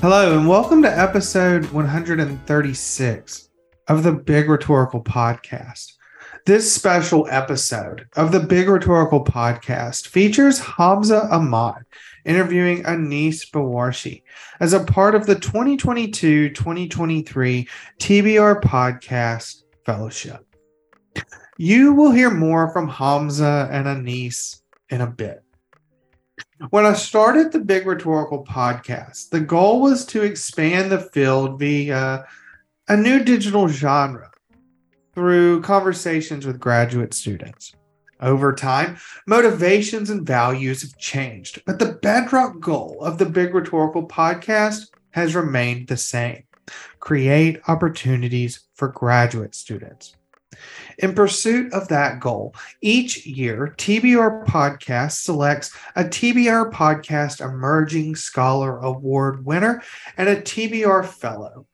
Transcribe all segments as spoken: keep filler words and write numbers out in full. Hello, and welcome to episode one hundred thirty-six of the Big Rhetorical Podcast. This special episode of the Big Rhetorical Podcast features Hamza Ahmad interviewing Anis Bawarshi as a part of the twenty twenty-two twenty twenty-three T B R Podcast Fellowship. You will hear more from Hamza and Anis in a bit. When I started the Big Rhetorical Podcast, the goal was to expand the field via a new digital genre through conversations with graduate students. Over time, motivations and values have changed, but the bedrock goal of the Big Rhetorical Podcast has remained the same: create opportunities for graduate students. In pursuit of that goal, each year, T B R Podcast selects a T B R Podcast Emerging Scholar Award winner and a T B R Fellow.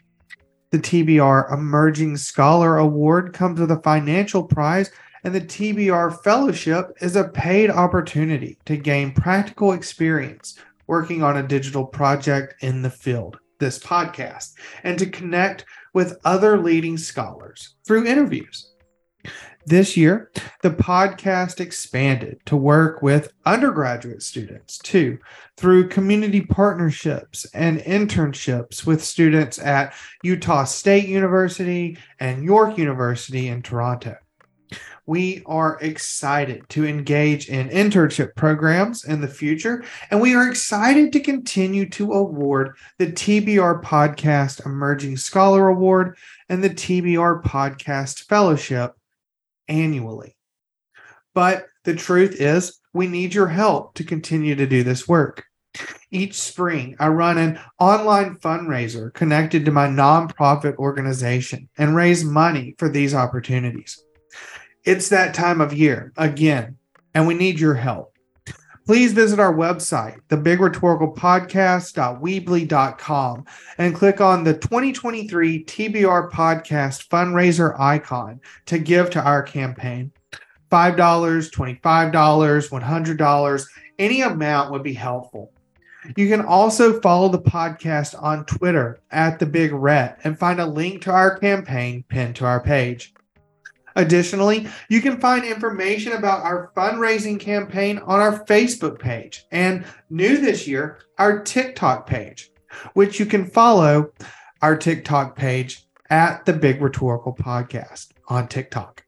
The T B R Emerging Scholar Award comes with a financial prize, and the T B R Fellowship is a paid opportunity to gain practical experience working on a digital project in the field, this podcast, and to connect with other leading scholars through interviews. This year, the podcast expanded to work with undergraduate students too, through community partnerships and internships with students at Utah State University and York University in Toronto. We are excited to engage in internship programs in the future, and we are excited to continue to award the T B R Podcast Emerging Scholar Award and the T B R Podcast Fellowship annually. But the truth is, we need your help to continue to do this work. Each spring, I run an online fundraiser connected to my nonprofit organization and raise money for these opportunities. It's that time of year again, and we need your help. Please visit our website, the big rhetorical podcast dot weebly dot com, and click on the twenty twenty-three T B R Podcast fundraiser icon to give to our campaign. five dollars, twenty-five dollars, one hundred dollars, any amount would be helpful. You can also follow the podcast on Twitter at The Big Rhet and find a link to our campaign pinned to our page. Additionally, you can find information about our fundraising campaign on our Facebook page and, new this year, our TikTok page, which you can follow our TikTok page at The Big Rhetorical Podcast on TikTok.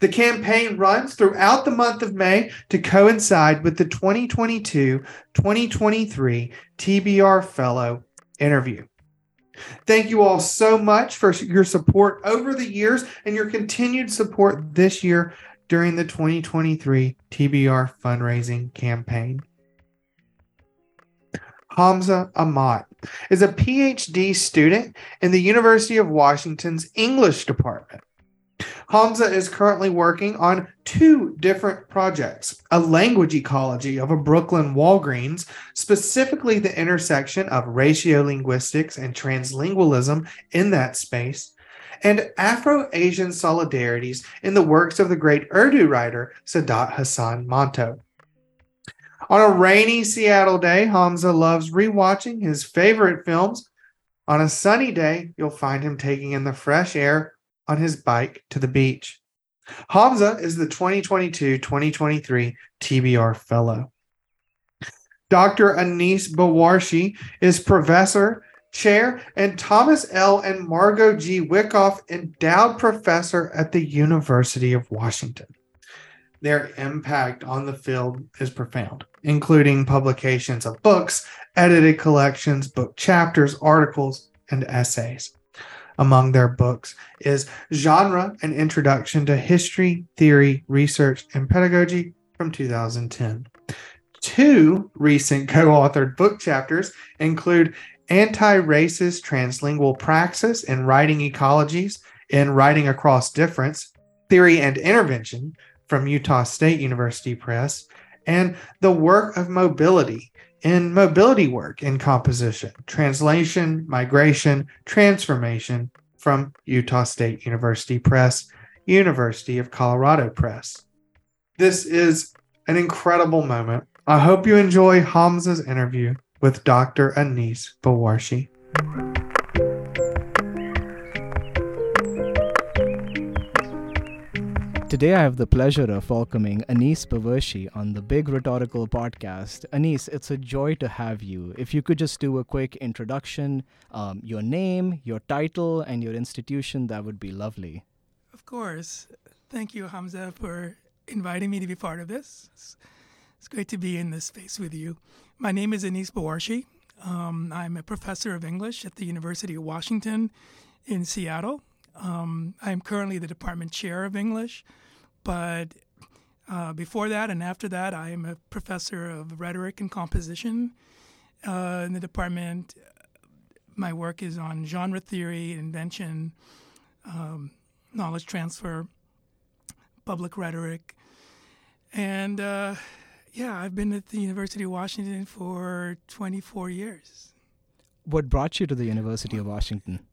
The campaign runs throughout the month of May to coincide with the twenty twenty-two twenty twenty-three T B R Fellow interview. Thank you all so much for your support over the years and your continued support this year during the twenty twenty-three T B R fundraising campaign. Hamza Ahmad is a P H D student in the University of Washington's English department. Hamza is currently working on two different projects: a language ecology of a Brooklyn Walgreens, specifically the intersection of ratiolinguistics and translingualism in that space, and Afro-Asian solidarities in the works of the great Urdu writer Sadat Hasan Manto. On a rainy Seattle day, Hamza loves rewatching his favorite films. On a sunny day, you'll find him taking in the fresh air on his bike to the beach. Hamza is the twenty twenty-two twenty twenty-three T B R Fellow. Doctor Anis Bawarshi is Professor, Chair, and Thomas L. and Margo G. Wyckoff Endowed Professor at the University of Washington. Their impact on the field is profound, including publications of books, edited collections, book chapters, articles, and essays. Among their books is Genre, an Introduction to History, Theory, Research, and Pedagogy from two thousand ten. Two recent co-authored book chapters include Anti-Racist Translingual Praxis in Writing Ecologies in Writing Across Difference, Theory and Intervention from Utah State University Press, and The Work of Mobility in Mobility Work in Composition, Translation, Migration, Transformation from Utah State University Press, University of Colorado Press. This is an incredible moment. I hope you enjoy Hamza's interview with Doctor Anis Bawarshi. Today I have the pleasure of welcoming Anis Bawarshi on the Big Rhetorical Podcast. Anis, it's a joy to have you. If you could just do a quick introduction, um, your name, your title, and your institution, that would be lovely. Of course. Thank you, Hamza, for inviting me to be part of this. It's, it's great to be in this space with you. My name is Anis Bawarshi. Um, I'm a professor of English at the University of Washington in Seattle. Um, I'm currently the department chair of English. But uh, before that and after that, I am a professor of rhetoric and composition uh, in the department. My work is on genre theory, invention, um, knowledge transfer, public rhetoric. And uh, yeah, I've been at the University of Washington for twenty-four years. What brought you to the University of Washington?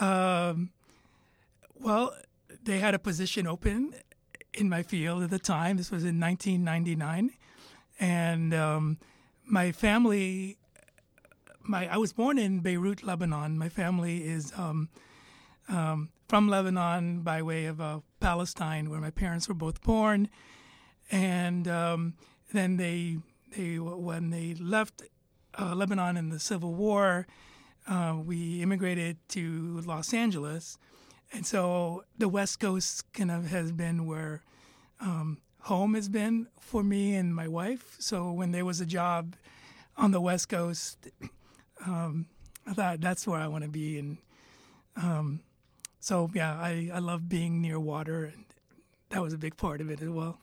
um, well... They had a position open in my field at the time. This was in nineteen ninety-nine. And um, my family, my I was born in Beirut, Lebanon. My family is um, um, from Lebanon by way of uh, Palestine, where my parents were both born. And um, then they, they, when they left uh, Lebanon in the Civil War, uh, we immigrated to Los Angeles. And so the West Coast kind of has been where um, home has been for me and my wife. So when there was a job on the West Coast, um, I thought that's where I want to be. And um, so, yeah, I, I love being near water. And that was a big part of it as well.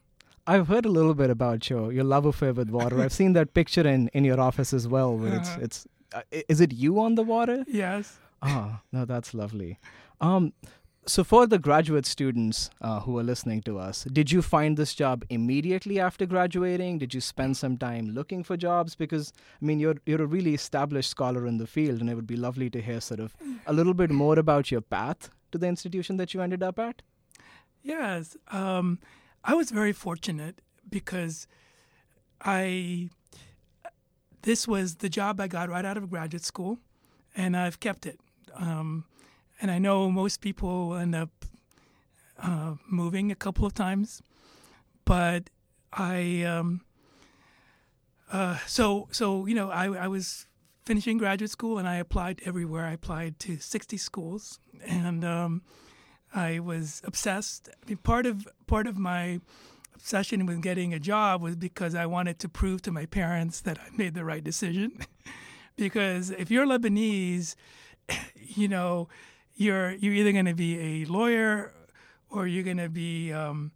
I've heard a little bit about your, your love affair with water. I've seen that picture in, in your office as well. Where uh-huh. it's, it's, uh, is it you on the water? Yes. Ah, no, that's lovely. Um, so for the graduate students uh, who are listening to us, did you find this job immediately after graduating? Did you spend some time looking for jobs? Because, I mean, you're you're a really established scholar in the field, and it would be lovely to hear sort of a little bit more about your path to the institution that you ended up at. Yes. Um, I was very fortunate because I this was the job I got right out of graduate school, and I've kept it. Um And I know most people end up uh, moving a couple of times, but I um, uh, so so you know I, I was finishing graduate school and I applied everywhere. I applied to sixty schools, and um, I was obsessed. I mean, part of part of my obsession with getting a job was because I wanted to prove to my parents that I made the right decision. Because if you're Lebanese, you know. You're you're either going to be a lawyer, or you're going to be um,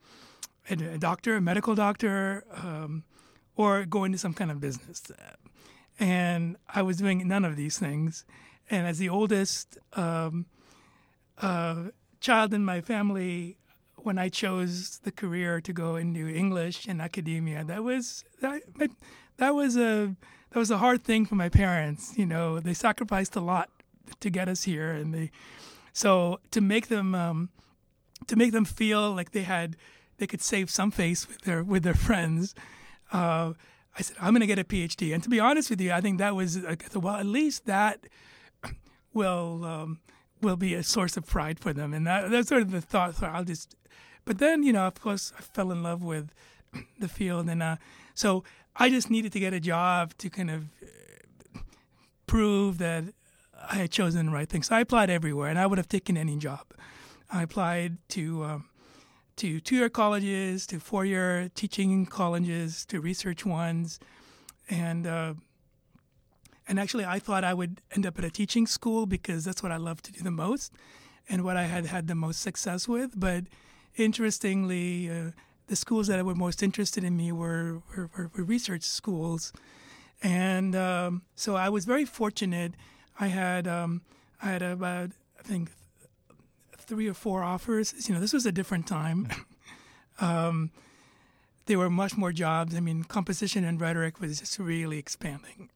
a, a doctor, a medical doctor, um, or go into some kind of business. And I was doing none of these things. And as the oldest um, uh, child in my family, when I chose the career to go into English and academia, that was that, that was a that was a hard thing for my parents. You know, they sacrificed a lot to get us here, and they. So to make them, um, to make them feel like they had, they could save some face with their with their friends. Uh, I said, I'm going to get a PhD. And to be honest with you, I think that was I thought, well, at least that will um, will be a source of pride for them. And that, that's sort of the thought. So I'll just. But then, you know, of course, I fell in love with the field, and uh, so I just needed to get a job to kind of prove that I had chosen the right thing. So I applied everywhere, and I would have taken any job. I applied to um, to two-year colleges, to four-year teaching colleges, to research ones, and uh, and actually I thought I would end up at a teaching school because that's what I love to do the most and what I had had the most success with. But interestingly, uh, the schools that were most interested in me were, were, were research schools. And um, so I was very fortunate. I had um, I had about I think three or four offers. You know, this was a different time. um, there were much more jobs. I mean, composition and rhetoric was just really expanding,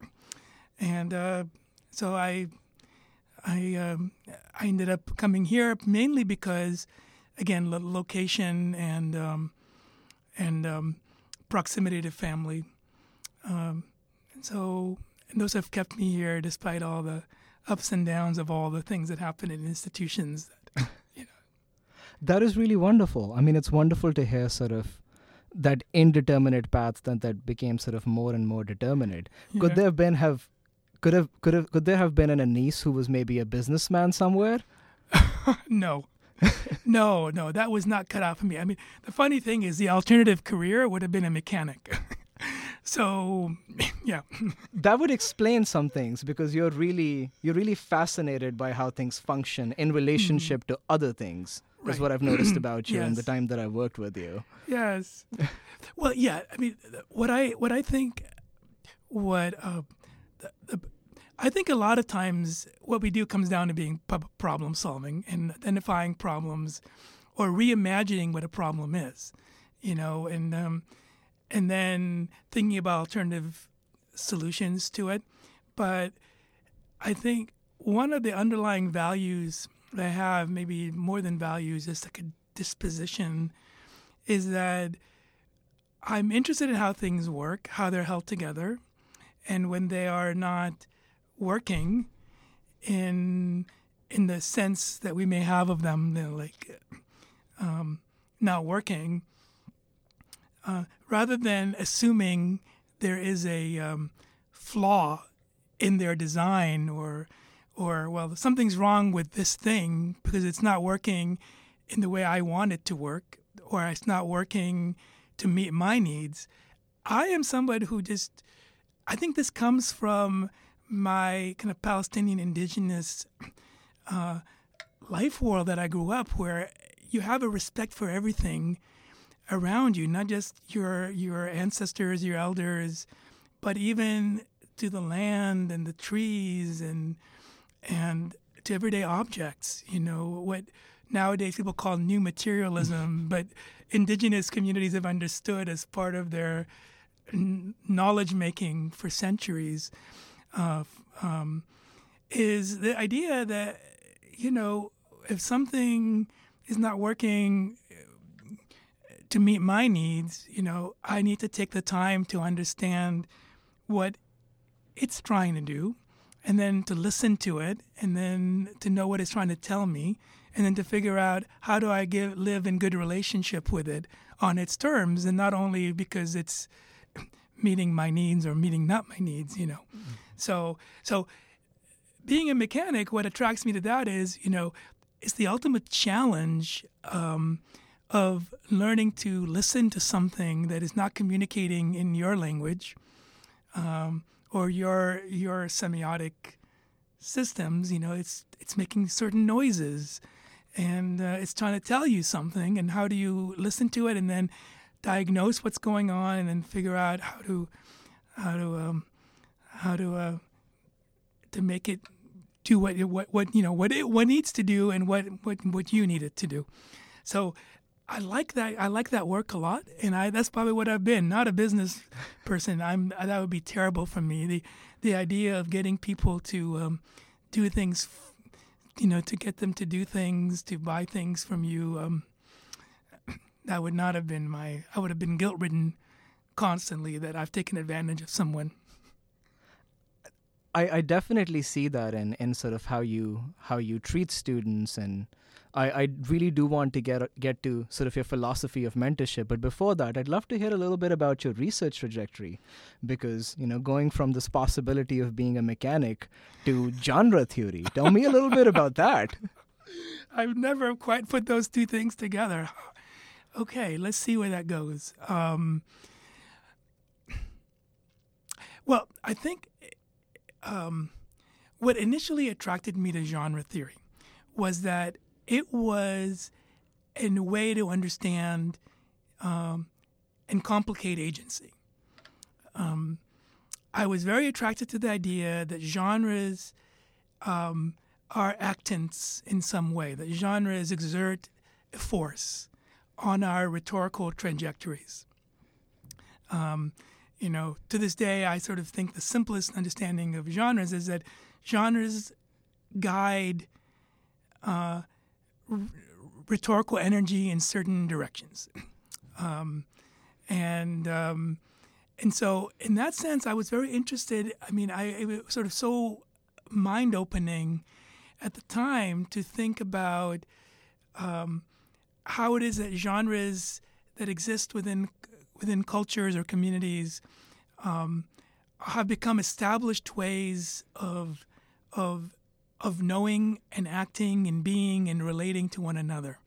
and uh, so I I um, I ended up coming here mainly because, again, lo- location and um, and um, proximity to family. Um, And so and those have kept me here despite all the ups and downs of all the things that happen in institutions. That, you know. That is really wonderful. I mean, it's wonderful to hear sort of that indeterminate path that, that became sort of more and more determinate. Yeah. Could there have been have could have could have could there have been an Anis who was maybe a businessman somewhere? No. no, no, that was not cut out for me. I mean, the funny thing is the alternative career would have been a mechanic. So, yeah. That would explain some things, because you're really you're really fascinated by how things function in relationship mm. to other things, right. is what I've noticed about you yes. in the time that I've worked with you. Yes. Well, yeah, I mean, what I what I think, what, uh, the, the, I think a lot of times what we do comes down to being problem solving and identifying problems or reimagining what a problem is, you know, and um, and then thinking about alternative solutions to it. But I think one of the underlying values that I have, maybe more than values, is like a disposition, is that I'm interested in how things work, how they're held together, and when they are not working in in the sense that we may have of them, you know, like um, not working, uh, rather than assuming there is a um, flaw in their design or, or well, something's wrong with this thing because it's not working in the way I want it to work, or it's not working to meet my needs. I am somebody who just, I think this comes from my kind of Palestinian indigenous uh, life world that I grew up, where you have a respect for everything around you, not just your your ancestors, your elders, but even to the land and the trees and and to everyday objects. You know, what nowadays people call new materialism, but indigenous communities have understood as part of their n- knowledge making for centuries. Uh, um, is the idea that, you know, if something is not working to meet my needs, you know, I need to take the time to understand what it's trying to do, and then to listen to it, and then to know what it's trying to tell me, and then to figure out how do I give, live in good relationship with it on its terms, and not only because it's meeting my needs or meeting not my needs, you know. Mm-hmm. So so being a mechanic, what attracts me to that is, you know, it's the ultimate challenge um, of learning to listen to something that is not communicating in your language um, or your your semiotic systems. You know, it's it's making certain noises, and uh, it's trying to tell you something, and how do you listen to it and then diagnose what's going on and then figure out how to how to um, how to uh, to make it do what it, what what you know what it what needs to do and what, what what you need it to do. So I like that I like that work a lot, and I that's probably what I've been. Not a business person. I'm that would be terrible for me. The the idea of getting people to um, do things, you know, to get them to do things, to buy things from you. Um, That would not have been my, I would have been guilt-ridden constantly that I've taken advantage of someone. I, I definitely see that in, in sort of how you how you treat students, and I, I really do want to get get to sort of your philosophy of mentorship. But before that, I'd love to hear a little bit about your research trajectory, because, you know, going from this possibility of being a mechanic to genre theory, tell me a little bit about that. I've never quite put those two things together. Okay, let's see where that goes. Um, well, I think um, what initially attracted me to genre theory was that it was a way to understand um, and complicate agency. Um, I was very attracted to the idea that genres um, are actants in some way, that genres exert a force on our rhetorical trajectories. Um, you know, to this day, I sort of think the simplest understanding of genres is that genres guide uh, r- rhetorical energy in certain directions. Um, and um, And so in that sense, I was very interested. I mean, I, it was sort of so mind-opening at the time to think about um, how it is that genres that exist within within cultures or communities um, have become established ways of of of knowing and acting and being and relating to one another.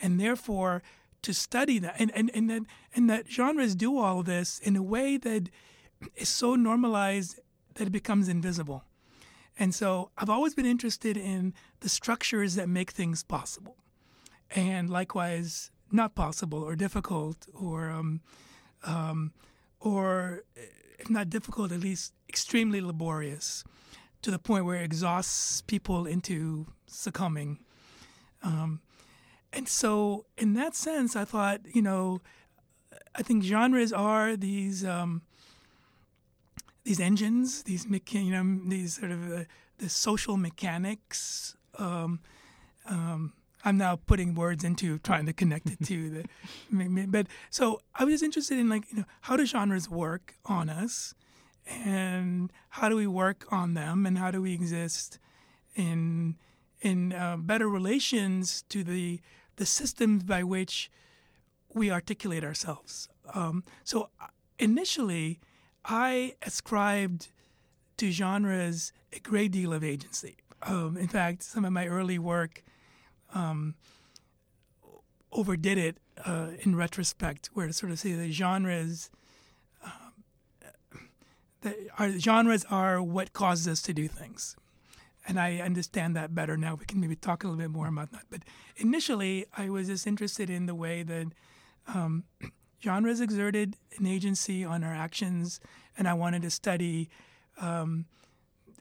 And therefore, to study that and, and, and that and that genres do all this in a way that is so normalized that it becomes invisible. And so I've always been interested in the structures that make things possible and likewise not possible or difficult or um, um, or if not difficult, at least extremely laborious to the point where it exhausts people into succumbing. Um, and so in that sense, I thought, you know, I think genres are these... Um, These engines, these you know, these sort of uh, the social mechanics. Um, um, I'm now putting words into trying to connect it to the. But so I was interested in like you know how do genres work on us, and how do we work on them, and how do we exist in in uh, better relations to the the systems by which we articulate ourselves. Um, so initially. I ascribed to genres a great deal of agency. Um, in fact, some of my early work um, overdid it uh, in retrospect, where to sort of say the genres, um, that our genres are what causes us to do things. And I understand that better now. We can maybe talk a little bit more about that. But initially, I was just interested in the way that... Um, genres exerted an agency on our actions, and I wanted to study um,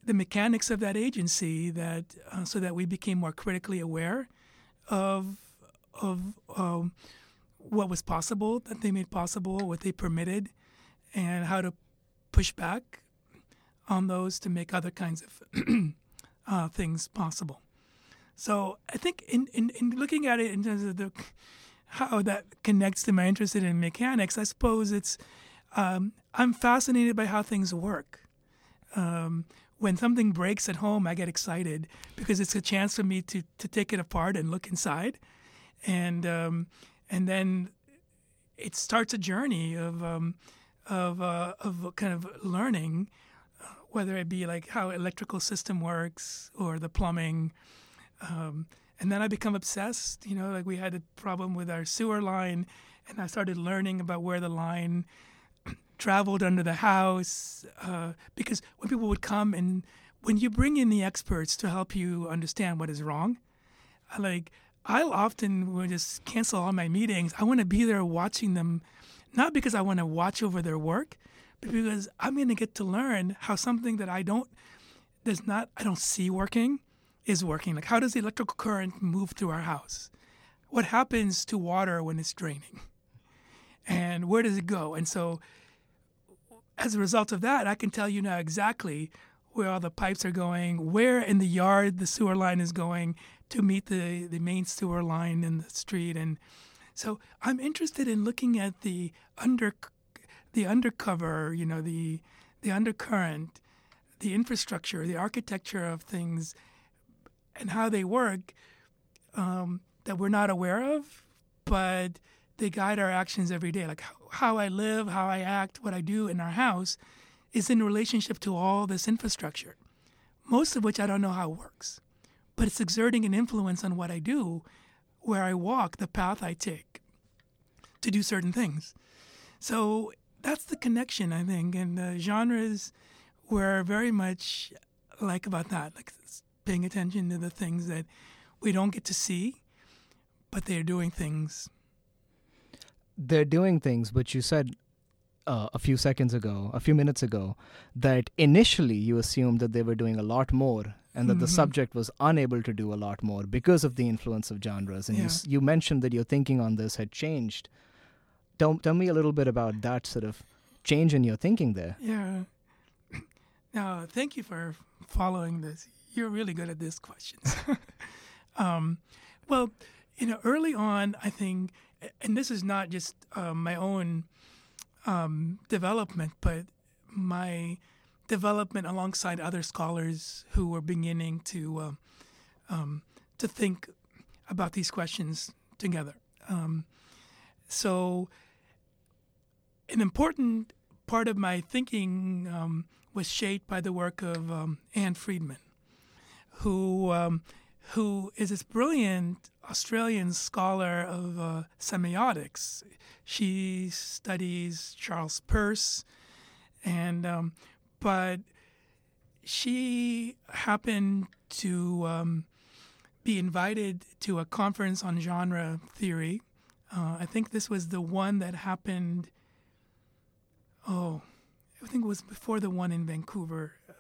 the mechanics of that agency, that uh, so that we became more critically aware of of um, what was possible, that they made possible, what they permitted, and how to push back on those to make other kinds of uh, things possible. So I think in, in, in looking at it in terms of the how that connects to my interest in mechanics, I suppose it's, um, I'm fascinated by how things work. Um, when something breaks at home, I get excited because it's a chance for me to, to take it apart and look inside. And um, and then it starts a journey of um, of uh, of kind of learning, whether it be like how electrical system works or the plumbing, um And then I become obsessed, you know, like we had a problem with our sewer line, and I started learning about where the line traveled under the house. Uh, because when people would come and when you bring in the experts to help you understand what is wrong, I like I'll often will just cancel all my meetings. I want to be there watching them, not because I want to watch over their work, but because I'm going to get to learn how something that I don't, there's not, I don't see working. Is working. Like, how does the electrical current move through our house? What happens to water when it's draining? And where does it go? And so as a result of that, I can tell you now exactly where all the pipes are going, where in the yard the sewer line is going to meet the, the main sewer line in the street. And so I'm interested in looking at the under the undercover, you know, the the undercurrent, the infrastructure, the architecture of things and how they work um, that we're not aware of, but they guide our actions every day. Like how, how I live, how I act, what I do in our house is in relationship to all this infrastructure, most of which I don't know how it works. But it's exerting an influence on what I do, where I walk, the path I take to do certain things. So that's the connection, I think. And the genres were very much like about that. Like paying attention to the things that we don't get to see, but they're doing things. They're doing things, but you said uh, a few seconds ago, a few minutes ago, that initially you assumed that they were doing a lot more and that mm-hmm. the subject was unable to do a lot more because of the influence of genres. And yeah. you, you mentioned that your thinking on this had changed. Tell, tell me a little bit about that sort of change in your thinking there. Yeah. Now, thank you for following this. You're really good at these questions. um, well, you know, early on, I think, and this is not just uh, my own um, development, but my development alongside other scholars who were beginning to uh, um, to think about these questions together. Um, so an important part of my thinking um, was shaped by the work of um, Anne Friedman, who um, who is this brilliant Australian scholar of uh, semiotics. She studies Charles Peirce, and um, but she happened to um, be invited to a conference on genre theory. Uh, I think this was the one that happened, oh, I think it was before the one in Vancouver. Uh,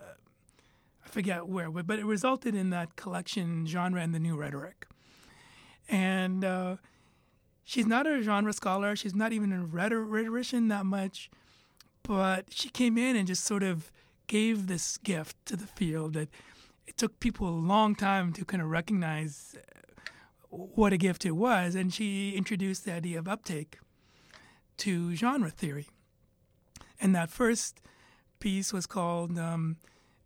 I forget where, but it resulted in that collection, Genre and the New Rhetoric. And uh, she's not a genre scholar. She's not even a rhetor- rhetorician that much. But she came in and just sort of gave this gift to the field that it took people a long time to kind of recognize what a gift it was. And she introduced the idea of uptake to genre theory. And that first piece was called um,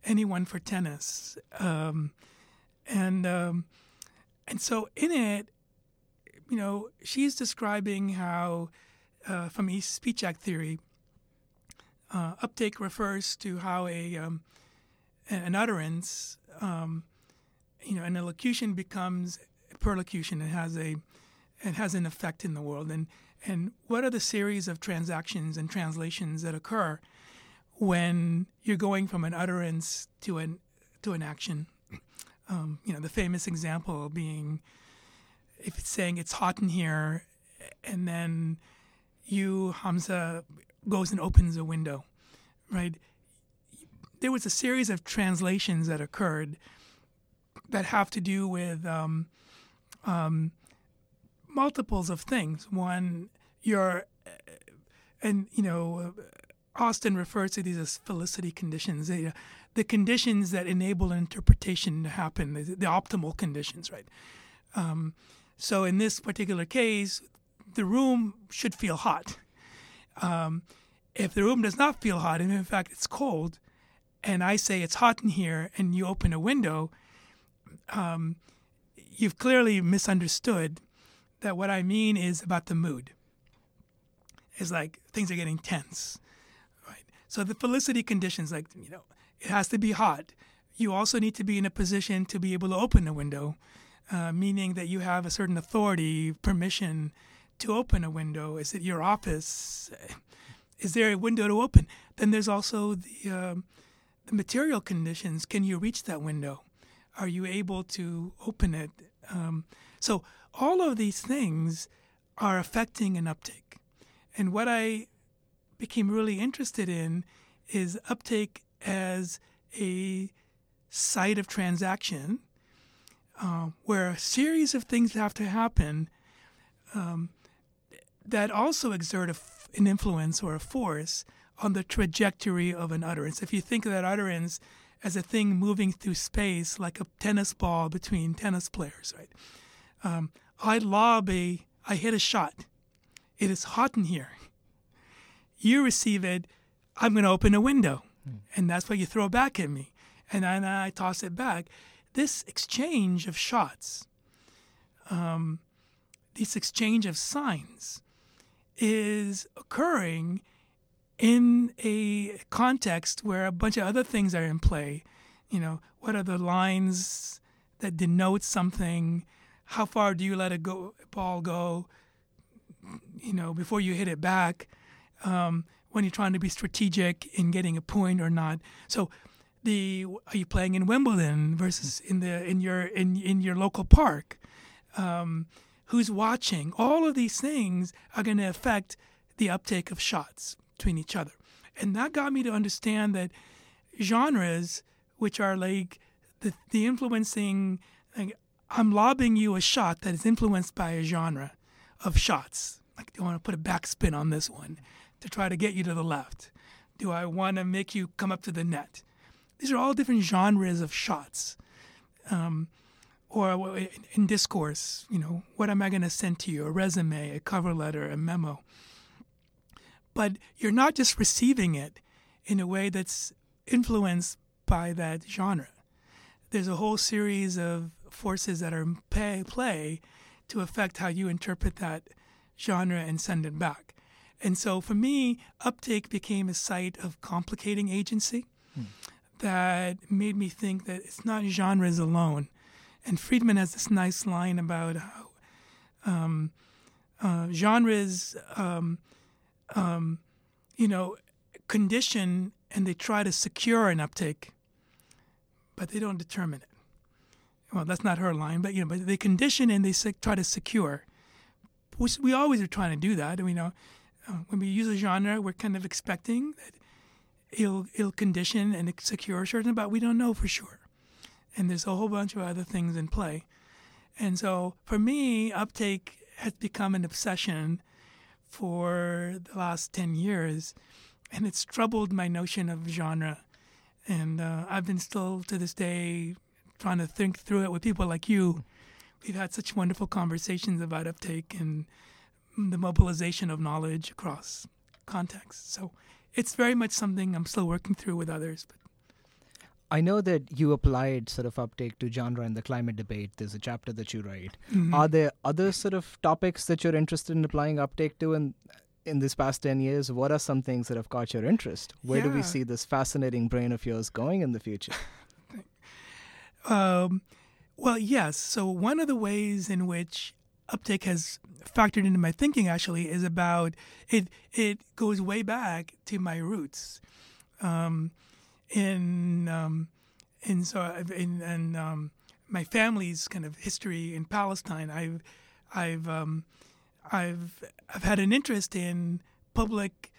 Anyone for Tennis. Um, and um, and so in it, you know, she's describing how uh, from East Speech Act theory, Uh, uptake refers to how a um, an utterance, um, you know, an elocution becomes a perlocution. It has a it has an effect in the world. And and what are the series of transactions and translations that occur when you're going from an utterance to an to an action? Um, you know, the famous example being if it's saying it's hot in here, and then you, Hamza, goes and opens a window, right? There was a series of translations that occurred that have to do with um, um, multiples of things. One, your, and you know, Austin refers to these as felicity conditions, they, the conditions that enable interpretation to happen, the, the optimal conditions, right? Um, so in this particular case, the room should feel hot. Um, if the room does not feel hot, and in fact it's cold, and I say it's hot in here, and you open a window, um, you've clearly misunderstood that what I mean is about the mood. It's like things are getting tense, right? So the felicity conditions, like, you know, it has to be hot. You also need to be in a position to be able to open a window, uh, meaning that you have a certain authority, permission to open a window. Is it your office? Is there a window to open? Then there's also the, um, the material conditions. Can you reach that window? Are you able to open it? Um, so all of these things are affecting an uptake. And what I became really interested in is uptake as a site of transaction uh, where a series of things have to happen um, that also exert a f- an influence or a force on the trajectory of an utterance. If you think of that utterance as a thing moving through space like a tennis ball between tennis players, right? Um, I lob a, I hit a shot. It is hot in here. You receive it. I'm going to open a window. Mm. And that's what you throw back at me. And I, and I toss it back. This exchange of shots, um, this exchange of signs, is occurring in a context where a bunch of other things are in play. You know, what are the lines that denote something? How far do you let a go, ball go, you know, before you hit it back, um, when you're trying to be strategic in getting a point or not? So the are you playing in Wimbledon versus in the in your in, in your local park? Um, Who's watching? All of these things are going to affect the uptake of shots between each other. And that got me to understand that genres, which are like the, the influencing, like I'm lobbing you a shot that is influenced by a genre of shots. Like, do I want to put a backspin on this one to try to get you to the left? Do I want to make you come up to the net? These are all different genres of shots. Um, Or in discourse, you know, what am I going to send to you? A resume, a cover letter, a memo. but you're not just receiving it in a way that's influenced by that genre. There's a whole series of forces that are pay, play to affect how you interpret that genre and send it back. And so for me, uptake became a site of complicating agency hmm. that made me think that it's not genres alone. And Friedman has this nice line about how um, uh, genres, um, um, you know, condition and they try to secure an uptake, but they don't determine it. Well, that's not her line, but you know, but they condition and they sec- try to secure. Which we always are trying to do that. We know uh, when we use a genre, we're kind of expecting that it'll it'll condition and secure certain, but we don't know for sure. And there's a whole bunch of other things in play. And so for me, uptake has become an obsession for the last ten years, and it's troubled my notion of genre. And uh, I've been still to this day trying to think through it with people like you. We've had such wonderful conversations about uptake and the mobilization of knowledge across contexts. So it's very much something I'm still working through with others. But I know that you applied sort of uptake to genre and the climate debate. There's a chapter that you write. Mm-hmm. Are there other sort of topics that you're interested in applying uptake to? And in this past ten years, what are some things that have caught your interest? Where yeah. do we see this fascinating brain of yours going in the future? Um, well, yes. So one of the ways in which uptake has factored into my thinking actually is about it. It goes way back to my roots, um, in um, in so in, in um, my family's kind of history in Palestine. I've I've um, I've I've had an interest in public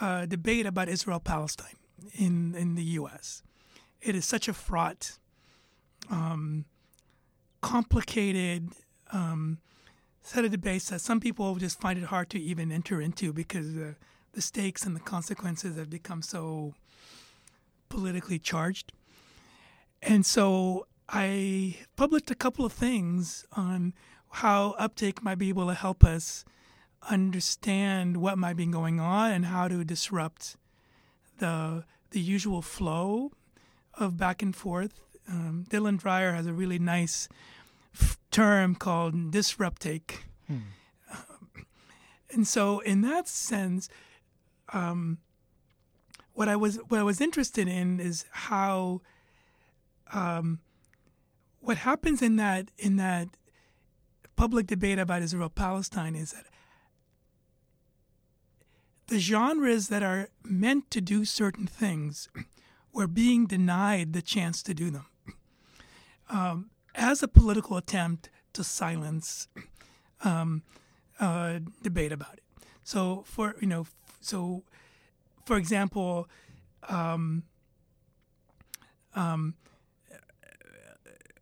uh, debate about Israel-Palestine in in the U S It is such a fraught, Um, complicated um, set of debates that some people just find it hard to even enter into because uh, the stakes and the consequences have become so politically charged. And so I published a couple of things on how uptake might be able to help us understand what might be going on and how to disrupt the the usual flow of back and forth. Um, Dylan Dreyer has a really nice f- term called disruptake. Hmm. Um, and so in that sense, um, what I was what I was interested in is how um, what happens in that in that public debate about Israel-Palestine is that the genres that are meant to do certain things were being denied the chance to do them. Um, as a political attempt to silence um, uh, debate about it. So, for you know, f- so for example, um, um,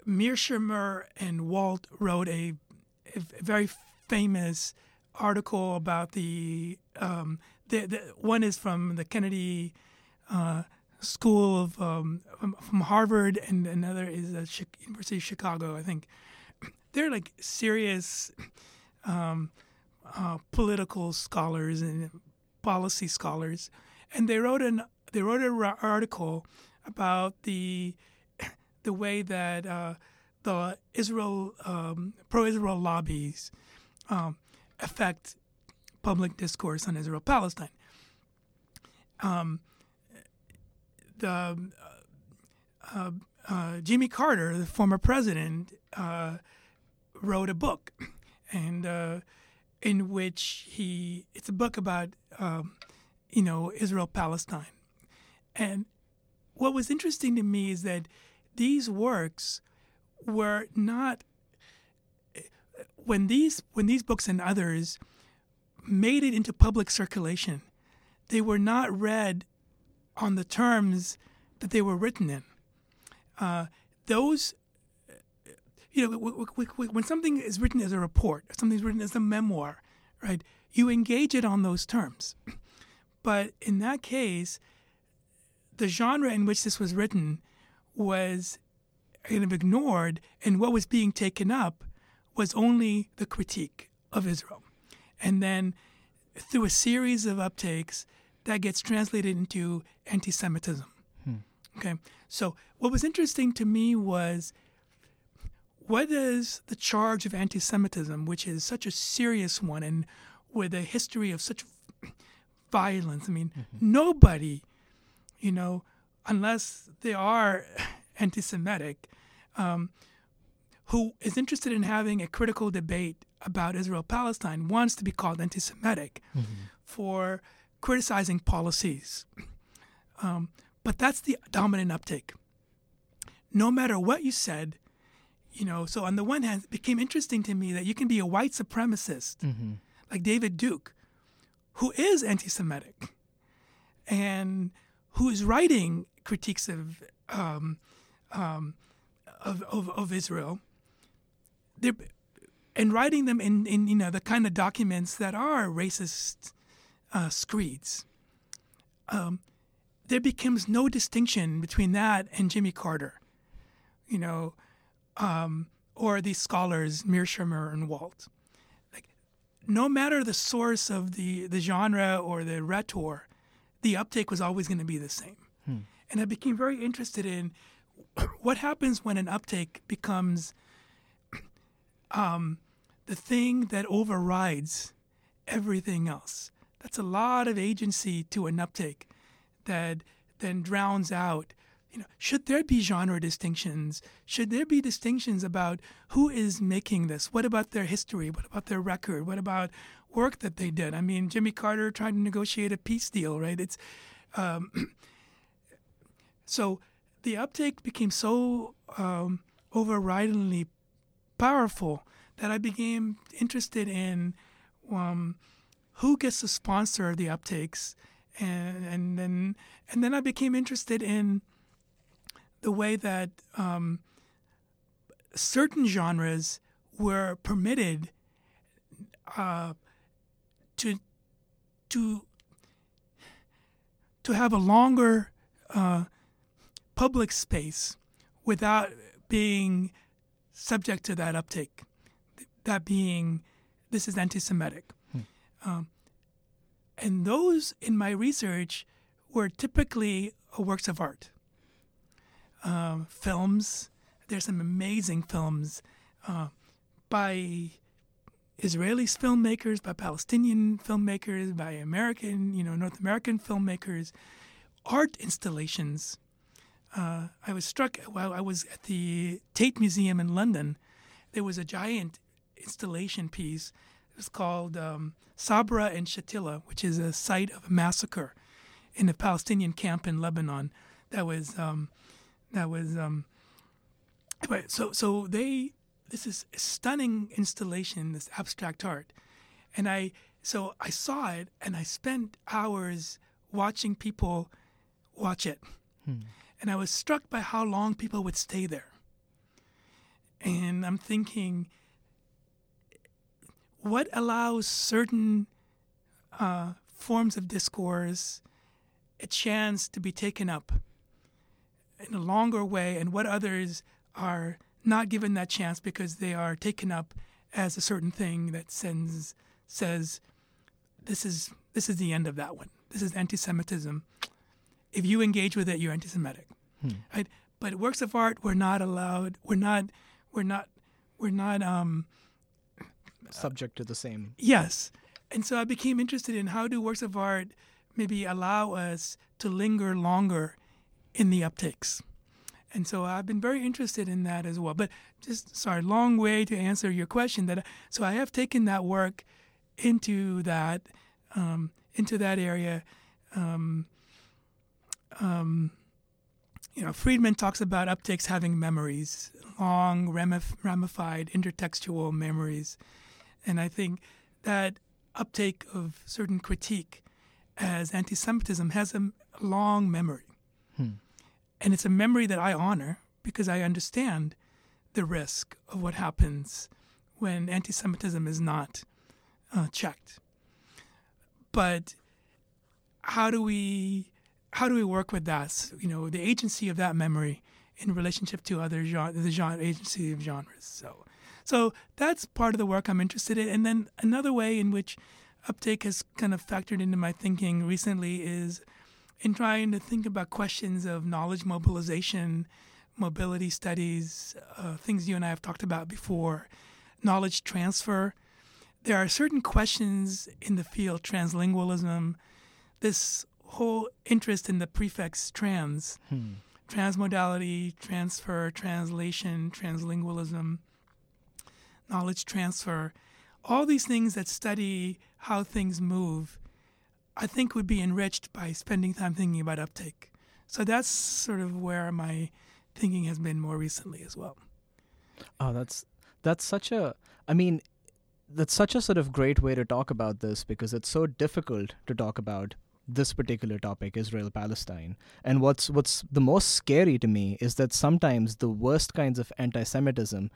Mearsheimer and Walt wrote a, a very famous article about the, um, the, the one is from the Kennedy uh, School of um, from Harvard, and another is the University of Chicago, I think. They're like serious um, uh, political scholars and policy scholars, and they wrote an they wrote an ra- article about the the way that uh, the Israel um, pro-Israel lobbies um, affect public discourse on Israel-Palestine. Um, The, uh, uh, Jimmy Carter, the former president, uh, wrote a book, and uh, in which he it's a book about um, you know Israel Palestine, and what was interesting to me is that these works were not when these when these books and others made it into public circulation, they were not read on the terms that they were written in. Uh, those, you know, w- w- w- when something is written as a report, or something's written as a memoir, right, you engage it on those terms. But in that case, the genre in which this was written was kind of ignored, and what was being taken up was only the critique of Israel. And then through a series of uptakes that gets translated into anti-Semitism. Hmm. Okay, so what was interesting to me was, what does the charge of anti-Semitism, which is such a serious one and with a history of such violence, I mean, mm-hmm. nobody, you know, unless they are anti-Semitic, um, who is interested in having a critical debate about Israel-Palestine wants to be called anti-Semitic mm-hmm. for criticizing policies. Um, but that's the dominant uptake. No matter what you said, you know, so on the one hand, it became interesting to me that you can be a white supremacist, mm-hmm. like David Duke, who is anti-Semitic and who is writing critiques of um, um, of, of, of Israel, They're, and writing them in, in, you know, the kind of documents that are racist uh, screeds. Um, there becomes no distinction between that and Jimmy Carter, you know, um, or these scholars, Mearsheimer and Walt. No matter the source of the, the genre or the rhetor, the uptake was always going to be the same. Hmm. And I became very interested in what happens when an uptake becomes um, the thing that overrides everything else. That's a lot of agency to an uptake that then drowns out. You know, should there be genre distinctions? Should there be distinctions about who is making this? What about their history? What about their record? What about work that they did? I mean, Jimmy Carter tried to negotiate a peace deal, right? It's um, so the uptake became so um, overridingly powerful that I became interested in um, who gets to sponsor the uptakes, and and then and then I became interested in the way that um, certain genres were permitted uh, to to to have a longer uh, public space without being subject to that uptake, that being, this is anti-Semitic. Hmm. Um, and those in my research were typically works of art. Um, films. There's some amazing films uh, by Israeli filmmakers, by Palestinian filmmakers, by American, you know, North American filmmakers, art installations. Uh, I was struck while I was at the Tate Museum in London. There was a giant installation piece. It was called um, Sabra and Shatila, which is a site of a massacre in a Palestinian camp in Lebanon that was... Um, That was, um, so so they, this is a stunning installation, this abstract art. And I, so I saw it and I spent hours watching people watch it. Hmm. And I was struck by how long people would stay there. And I'm thinking, what allows certain uh, forms of discourse a chance to be taken up in a longer way, and what others are not given that chance because they are taken up as a certain thing that sends, says, this is this is the end of that one. This is anti-Semitism. If you engage with it, you're anti-Semitic. Hmm. Right? But works of art were not allowed. We're not. We're not. We're not um, subject to the same. Yes, and so I became interested in how do works of art maybe allow us to linger longer in the uptakes. And so I've been very interested in that as well. But just, sorry, long way to answer your question. That So I have taken that work into that um, into that area. Um, um, you know, Friedman talks about uptakes having memories, long, ramified, intertextual memories. And I think that uptake of certain critique as anti-Semitism has a long memory. Hmm. And it's a memory that I honor because I understand the risk of what happens when anti-Semitism is not uh, checked. But how do we how do we work with that? You know, the agency of that memory in relationship to other genre, the genre agency of genres. So, so that's part of the work I'm interested in. And then another way in which uptake has kind of factored into my thinking recently is in trying to think about questions of knowledge mobilization, mobility studies, uh, things you and I have talked about before, knowledge transfer. There are certain questions in the field, translingualism, this whole interest in the prefix trans, hmm. transmodality, transfer, translation, translingualism, knowledge transfer, all these things that study how things move, I think would be enriched by spending time thinking about uptake. So that's sort of where my thinking has been more recently as well. Oh, that's that's such a, I mean, that's such a sort of great way to talk about this because it's so difficult to talk about this particular topic, Israel-Palestine. And what's what's the most scary to me is that sometimes the worst kinds of anti-Semitism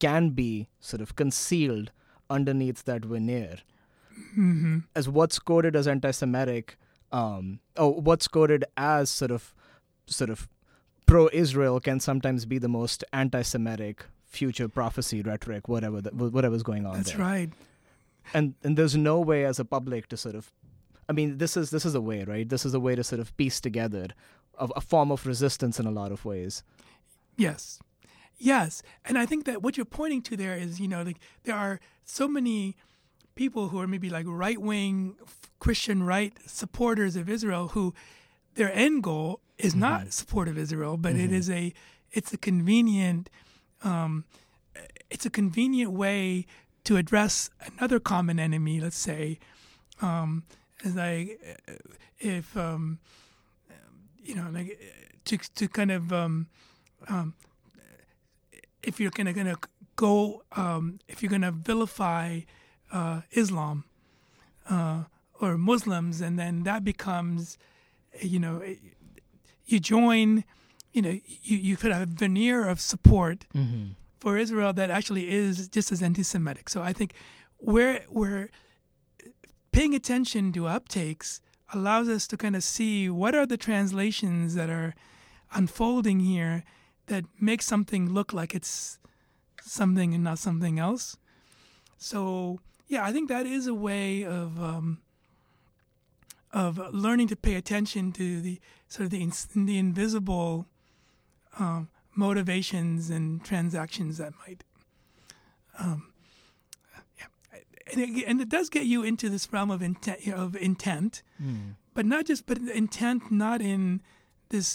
can be sort of concealed underneath that veneer. Mm-hmm. As what's coded as anti-Semitic, um, oh, what's coded as sort of sort of pro-Israel can sometimes be the most anti-Semitic future prophecy rhetoric, whatever the, whatever's going on. That's there. Right. And and there's no way as a public to sort of, I mean, this is this is a way, right? This is a way to sort of piece together a, a form of resistance in a lot of ways. Yes. Yes. And I think that what you're pointing to there is, you know, like there are so many people who are maybe like right-wing Christian right supporters of Israel who their end goal is mm-hmm. not support of Israel, but mm-hmm. it is a it's a convenient um, it's a convenient way to address another common enemy, let's say. Um, like if um, you know like to to kind of um, um, if you're gonna gonna go um, if you're gonna vilify Uh, Islam uh, or Muslims, and then that becomes, you know, you join, you know, you, you could have a veneer of support mm-hmm. for Israel that actually is just as anti-Semitic. So I think where we're paying attention to uptakes allows us to kind of see what are the translations that are unfolding here that make something look like it's something and not something else. So yeah, I think that is a way of um, of learning to pay attention to the sort of the, in, the invisible um, motivations and transactions that might. Um, yeah, and it, and it does get you into this realm of intent, you know, of intent, mm. but not just but intent, not in this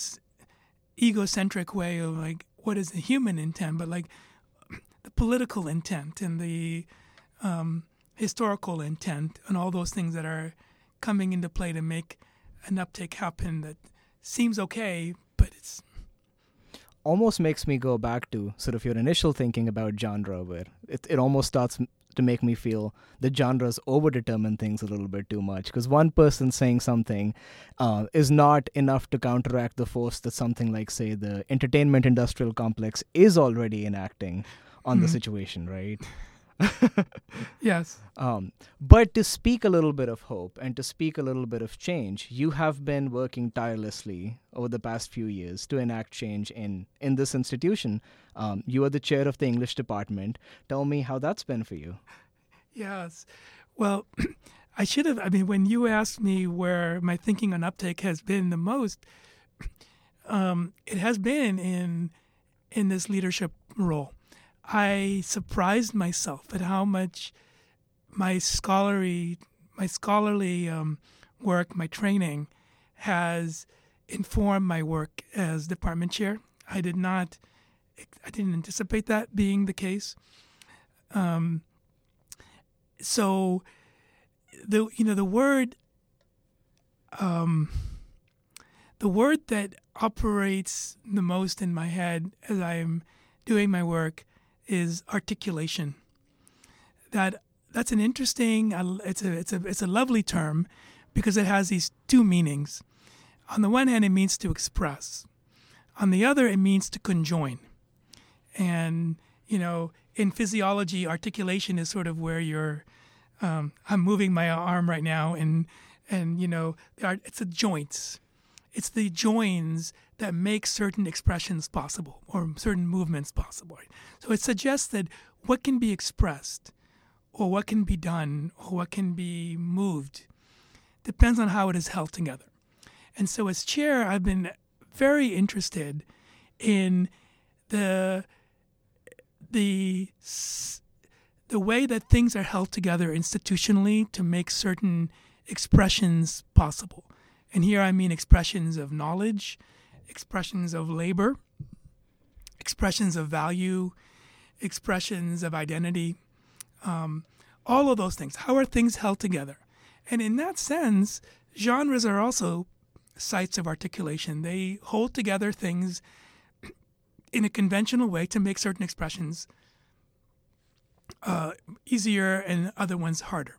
egocentric way of like what is the human intent, but like the political intent and the Um, historical intent and all those things that are coming into play to make an uptake happen that seems okay, but it's almost makes me go back to sort of your initial thinking about genre, where it, it almost starts to make me feel that genres overdetermine things a little bit too much because one person saying something uh, is not enough to counteract the force that something like, say, the entertainment industrial complex is already enacting on mm-hmm. the situation, right? Yes. Um, but to speak a little bit of hope and to speak a little bit of change, you have been working tirelessly over the past few years to enact change in, in this institution. Um, you are the chair of the English department. Tell me how that's been for you. Yes. Well, I should have, I mean, when you asked me where my thinking on uptake has been the most, um, it has been in in this leadership role. I surprised myself at how much my scholarly, my scholarly um, work, my training, has informed my work as department chair. I did not, I didn't anticipate that being the case. Um, so, the you know the word, um, the word that operates the most in my head as I'm doing my work is articulation. That that's an interesting. It's a it's a it's a lovely term, because it has these two meanings. On the one hand, it means to express. On the other, it means to conjoin. And you know, in physiology, articulation is sort of where you're. Um, I'm moving my arm right now, and and you know, it's the joints. It's the joins that make certain expressions possible or certain movements possible. So it suggests that what can be expressed, or what can be done or what can be moved depends on how it is held together. And so as chair, I've been very interested in the the the way that things are held together institutionally to make certain expressions possible. And here I mean expressions of knowledge, expressions of labor, expressions of value, expressions of identity, um, all of those things. How are things held together? And in that sense, genres are also sites of articulation. They hold together things in a conventional way to make certain expressions uh, easier and other ones harder.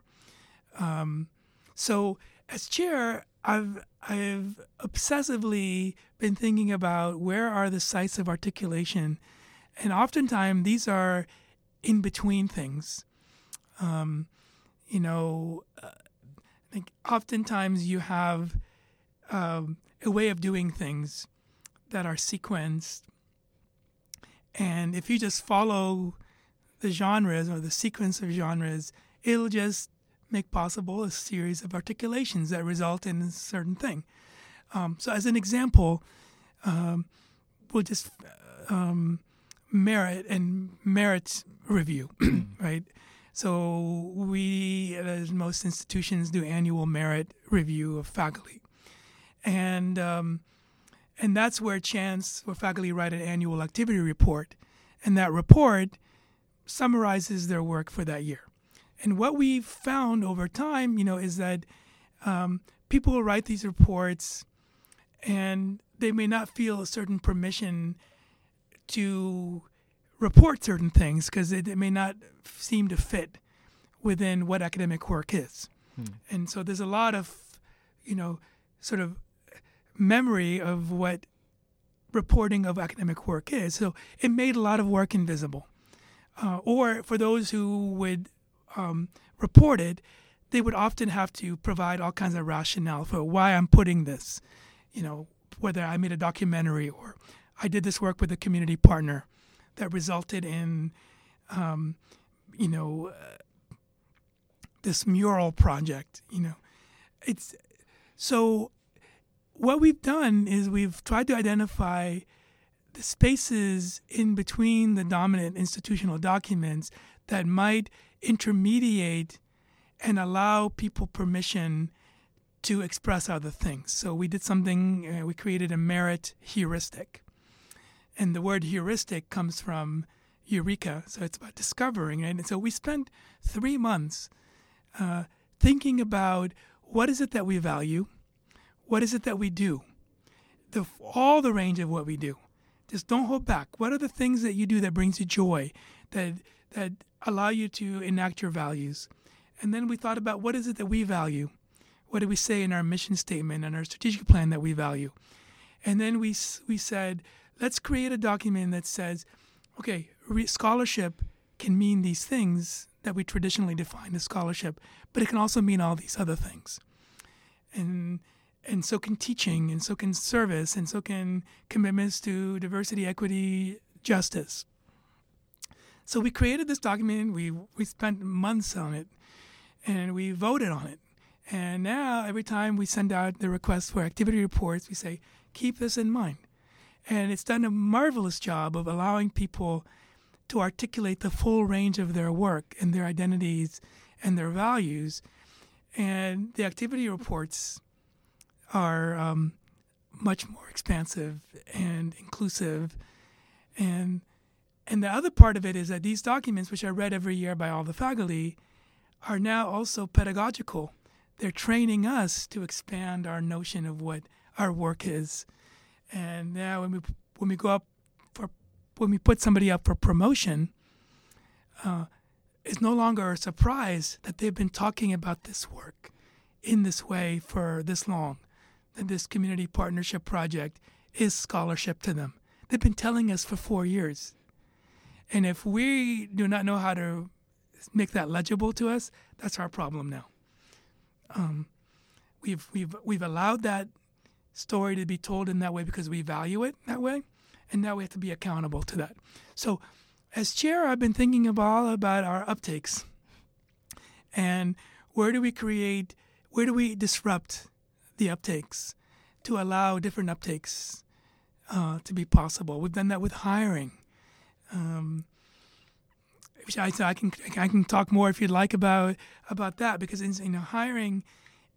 Um, so as chair, I've I've obsessively been thinking about where are the sites of articulation, and oftentimes these are in between things. Um, you know, uh, I think oftentimes you have um, a way of doing things that are sequenced, and if you just follow the genres or the sequence of genres, it'll just make possible a series of articulations that result in a certain thing. Um, so as an example, um, we'll just um, merit and merits review, right? So we, as most institutions, do annual merit review of faculty. And um, and that's where chance, where faculty write an annual activity report, and that report summarizes their work for that year. And what we've found over time, you know, is that um, people will write these reports and they may not feel a certain permission to report certain things because it, it may not seem to fit within what academic work is. Hmm. And so there's a lot of, you know, sort of memory of what reporting of academic work is. So it made a lot of work invisible. Uh, or for those who would Um, reported, they would often have to provide all kinds of rationale for why I'm putting this, you know, whether I made a documentary or I did this work with a community partner that resulted in, um, you know, uh, this mural project, you know. It's so what we've done is we've tried to identify the spaces in between the dominant institutional documents that might intermediate and allow people permission to express other things. So we did something, uh, we created a merit heuristic. And the word heuristic comes from Eureka, so it's about discovering, right? And so we spent three months uh, thinking about what is it that we value, what is it that we do, the, all the range of what we do. Just don't hold back. What are the things that you do that brings you joy, that that allow you to enact your values? And then we thought about what is it that we value? What do we say in our mission statement and our strategic plan that we value? And then we we said, let's create a document that says, okay, re- scholarship can mean these things that we traditionally define as scholarship, but it can also mean all these other things. And and so can teaching, and so can service, and so can commitments to diversity, equity, justice. So we created this document, we we spent months on it, and we voted on it. And now every time we send out the request for activity reports, we say, keep this in mind. And it's done a marvelous job of allowing people to articulate the full range of their work and their identities and their values. And the activity reports are um, much more expansive and inclusive. And And the other part of it is that these documents, which are read every year by all the faculty, are now also pedagogical. They're training us to expand our notion of what our work is. And now when we when we go up for when we put somebody up for promotion, uh, it's no longer a surprise that they've been talking about this work in this way for this long, that this community partnership project is scholarship to them. They've been telling us for four years. And if we do not know how to make that legible to us, that's our problem now. Um, we've we've we've allowed that story to be told in that way because we value it that way, and now we have to be accountable to that. So, as chair, I've been thinking about about our uptakes, And where do we create, where do we disrupt the uptakes to allow different uptakes uh, to be possible? We've done that with hiring. Um, which I, so I can I can talk more if you'd like about about that, because you know hiring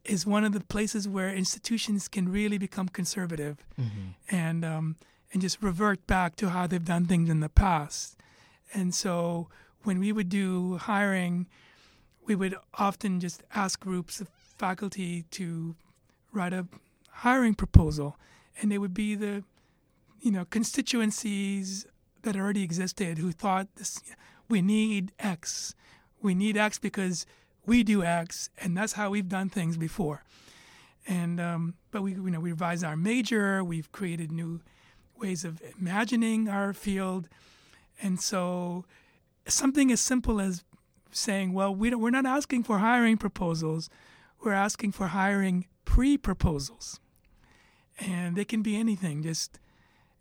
is one of the places where institutions can really become conservative, mm-hmm. and um, and just revert back to how they've done things in the past. And so when we would do hiring, we would often just ask groups of faculty to write a hiring proposal, and they would be the, you know, constituencies that already existed who thought this, we need X, we need X because we do X, and that's how we've done things before. And um, but we, you know, we revised our major, we've created new ways of imagining our field. And so something as simple as saying, well, we don't, we're not asking for hiring proposals. We're asking for hiring pre-proposals. And they can be anything. Just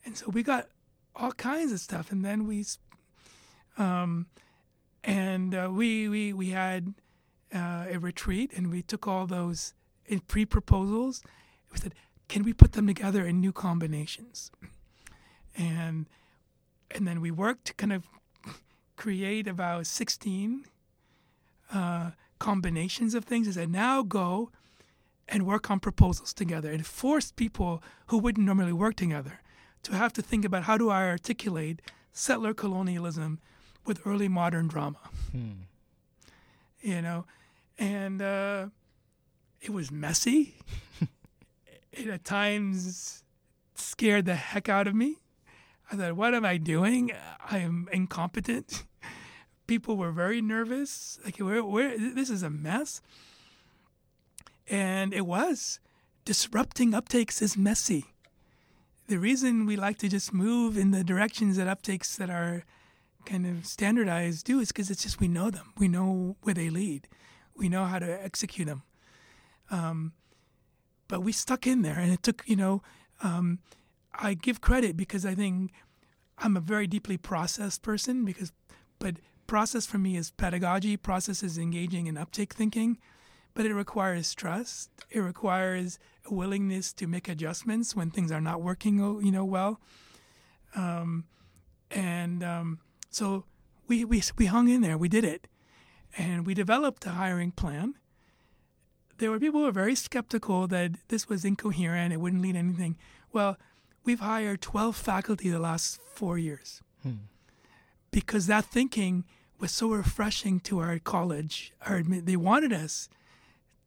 and so we got all kinds of stuff. And then we um, and uh, we, we, we had uh, a retreat, and we took all those pre-proposals. We said, can we put them together in new combinations? And and then we worked to kind of create about sixteen uh, combinations of things. As I now go and work on proposals together, and forced people who wouldn't normally work together to have to think about how do I articulate settler colonialism with early modern drama. Hmm. You know, and uh, it was messy. It at times scared the heck out of me. I thought, what am I doing? I am incompetent. People were very nervous. Like, we're, we're, this is a mess. And it was. Disrupting uptakes is messy. The reason we like to just move in the directions that uptakes that are kind of standardized do is because it's just we know them. We know where they lead. We know how to execute them. Um, but we stuck in there, and it took, you know... Um, I give credit because I think I'm a very deeply processed person, because, but process for me is pedagogy. Process is engaging in uptake thinking, but it requires trust. It requires a willingness to make adjustments when things are not working, you know, well. Um, and um, so we, we we hung in there. We did it, and we developed a hiring plan. There were people who were very skeptical that this was incoherent. It wouldn't lead to anything. Well, we've hired twelve faculty the last four years hmm. because that thinking was so refreshing to our college. Our, they wanted us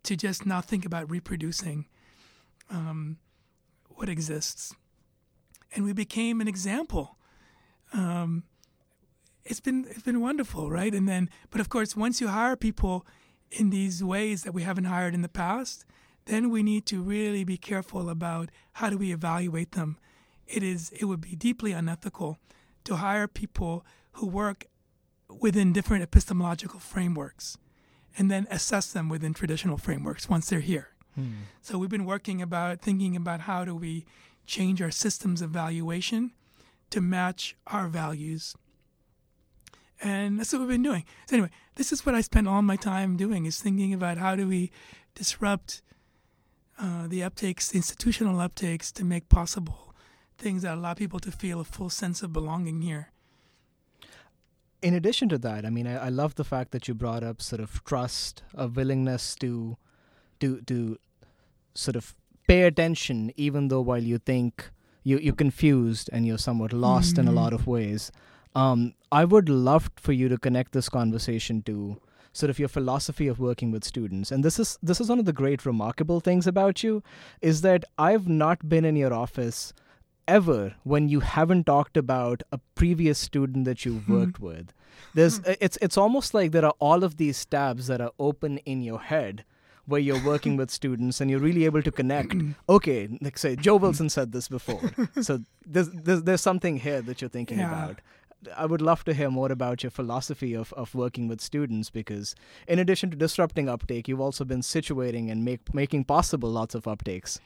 to just not think about reproducing um, what exists. And we became an example. Um, it's been it's been wonderful, right? And then, but of course, once you hire people in these ways that we haven't hired in the past, then we need to really be careful about how do we evaluate them. It is, it would be deeply unethical to hire people who work within different epistemological frameworks and then assess them within traditional frameworks once they're here. Hmm. So we've been working about thinking about how do we change our systems of valuation to match our values. And that's what we've been doing. So anyway, this is what I spend all my time doing, is thinking about how do we disrupt uh, the uptakes, the institutional uptakes, to make possible things that allow people to feel a full sense of belonging here. In addition to that, I mean, I, I love the fact that you brought up sort of trust, a willingness to, to, to sort of pay attention, even though while you think you, you're confused and you're somewhat lost mm-hmm. in a lot of ways. Um, I would love for you to connect this conversation to sort of your philosophy of working with students. And this is this is one of the great remarkable things about you, is that I've not been in your office ever when you haven't talked about a previous student that you've worked mm-hmm. with. There's it's it's almost like there are all of these tabs that are open in your head where you're working with students and you're really able to connect. Okay, like say Joe Wilson said this before. So there's, there's, there's something here that you're thinking yeah. about. I would love to hear more about your philosophy of, of working with students, because in addition to disrupting uptake, you've also been situating and make, making possible lots of uptakes.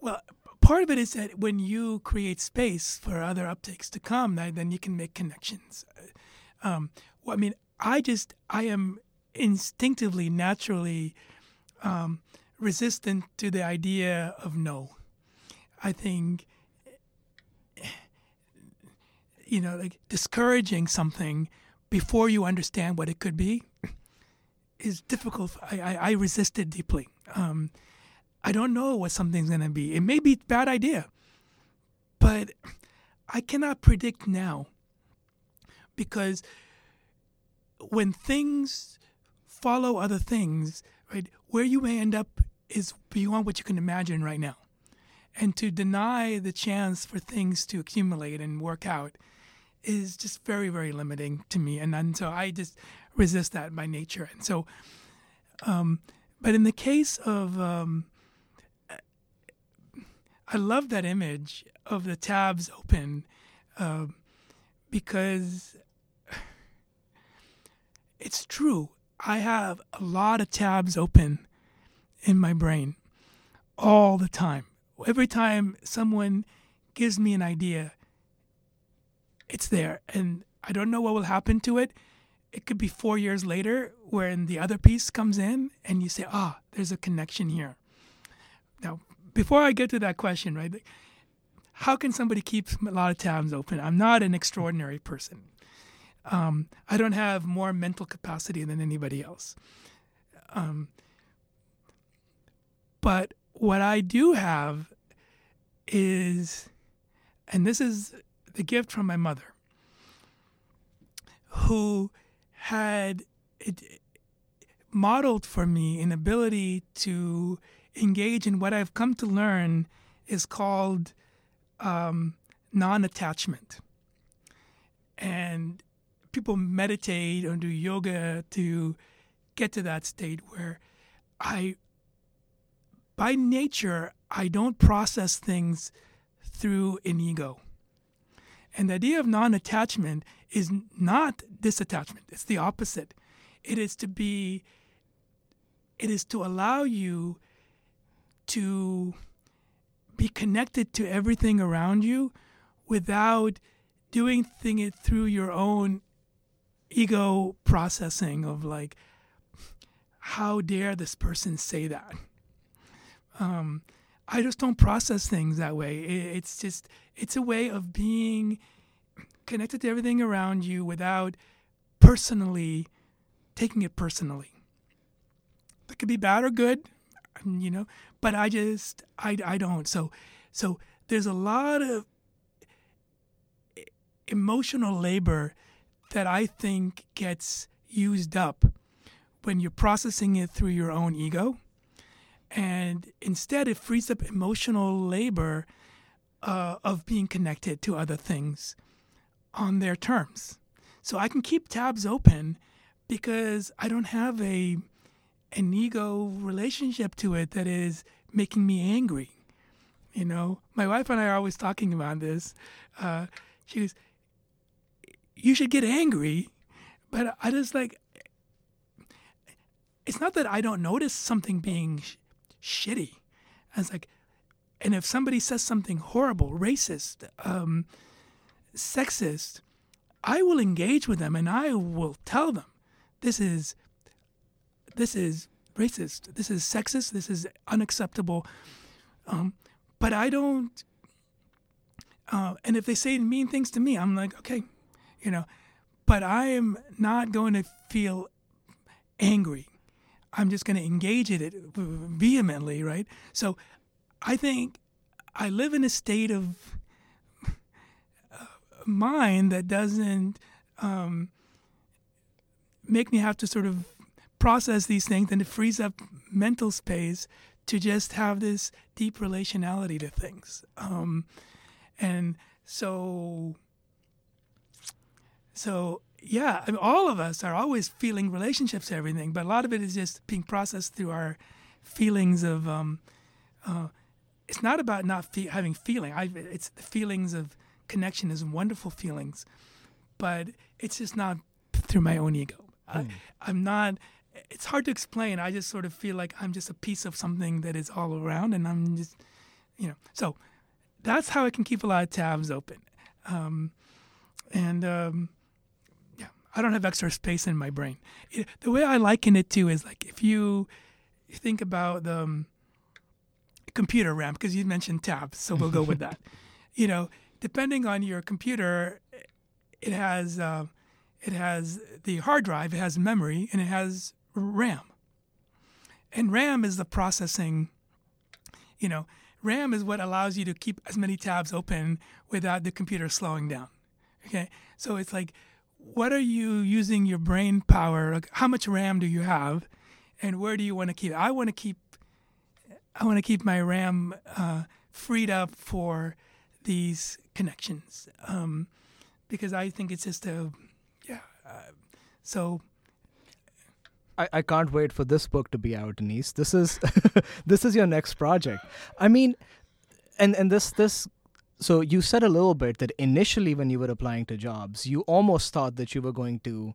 Well, part of it is that when you create space for other uptakes to come, then you can make connections. Um, well, I mean, I just, I am instinctively, naturally um, resistant to the idea of no. I think, you know, like discouraging something before you understand what it could be is difficult. I, I, I resist it deeply. Um, I don't know what something's going to be. It may be a bad idea, but I cannot predict now, because when things follow other things, right, where you may end up is beyond what you can imagine right now. And to deny the chance for things to accumulate and work out is just very, very limiting to me. And, and so I just resist that by nature. And so, um, but in the case of, um, I love that image of the tabs open, uh, because it's true. I have a lot of tabs open in my brain all the time. Every time someone gives me an idea, it's there. And I don't know what will happen to it. It could be four years later when the other piece comes in and you say, ah, there's a connection here. Now, before I get to that question, right, like, how can somebody keep a lot of tabs open? I'm not an extraordinary person. Um, I don't have more mental capacity than anybody else. Um, but what I do have is, and this is the gift from my mother, who had it modeled for me an ability to engage in what I've come to learn is called um, non-attachment. And people meditate or do yoga to get to that state where I, by nature, I don't process things through an ego. And the idea of non-attachment is not disattachment. It's the opposite. It is to be, it is to allow you to be connected to everything around you without doing thing it through your own ego processing of like, how dare this person say that? Um, I just don't process things that way. It, it's just, it's a way of being connected to everything around you without personally taking it personally. That could be bad or good, you know, but I just, I, I don't. So, so there's a lot of emotional labor that I think gets used up when you're processing it through your own ego. And instead, it frees up emotional labor uh, of being connected to other things on their terms. So I can keep tabs open because I don't have a an ego relationship to it that is making me angry. You know, my wife and I are always talking about this. Uh, she goes, you should get angry, but I just like, it's not that I don't notice something being sh- shitty. I was like, and if somebody says something horrible, racist, um, sexist, I will engage with them and I will tell them, this is, this is racist, this is sexist, this is unacceptable. Um, but I don't, uh, and if they say mean things to me, I'm like, okay, you know, but I am not going to feel angry. I'm just going to engage in it vehemently, right? So I think I live in a state of mind that doesn't um, make me have to sort of process these things, and it frees up mental space to just have this deep relationality to things. Um, and so, so... Yeah, I mean, all of us are always feeling relationships to everything, but a lot of it is just being processed through our feelings of. Um, uh, it's not about not fe- having feeling. I, it's the feelings of connection is wonderful feelings, but it's just not through my own ego. Mm. I, I'm not. It's hard to explain. I just sort of feel like I'm just a piece of something that is all around, and I'm just, you know. So that's how I can keep a lot of tabs open, um, and. Um, I don't have extra space in my brain. It, the way I liken it to is like if you think about the um, computer RAM, because you mentioned tabs, so we'll go with that. You know, depending on your computer, it has uh, it has the hard drive, it has memory, and it has RAM. And RAM is the processing, you know, RAM is what allows you to keep as many tabs open without the computer slowing down, okay? So it's like, what are you using your brain power? Like, how much RAM do you have, and where do you want to keep? I want to keep, I want to keep my RAM uh, freed up for these connections, um, because I think it's just a, yeah. Uh, so. I, I can't wait for this book to be out, Anis. This is, this is your next project. I mean, and and this this. So you said a little bit that initially when you were applying to jobs, you almost thought that you were going to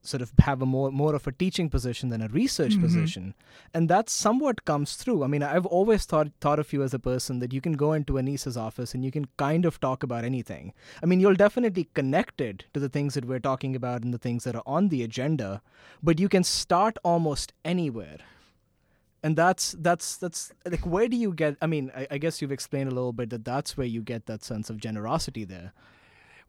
sort of have a more, more of a teaching position than a research mm-hmm. position. And that somewhat comes through. I mean, I've always thought thought of you as a person that you can go into Anis's office and you can kind of talk about anything. I mean, you're definitely connected to the things that we're talking about and the things that are on the agenda, but you can start almost anywhere. And that's, that's, that's, like, where do you get, I mean, I, I guess you've explained a little bit that that's where you get that sense of generosity there.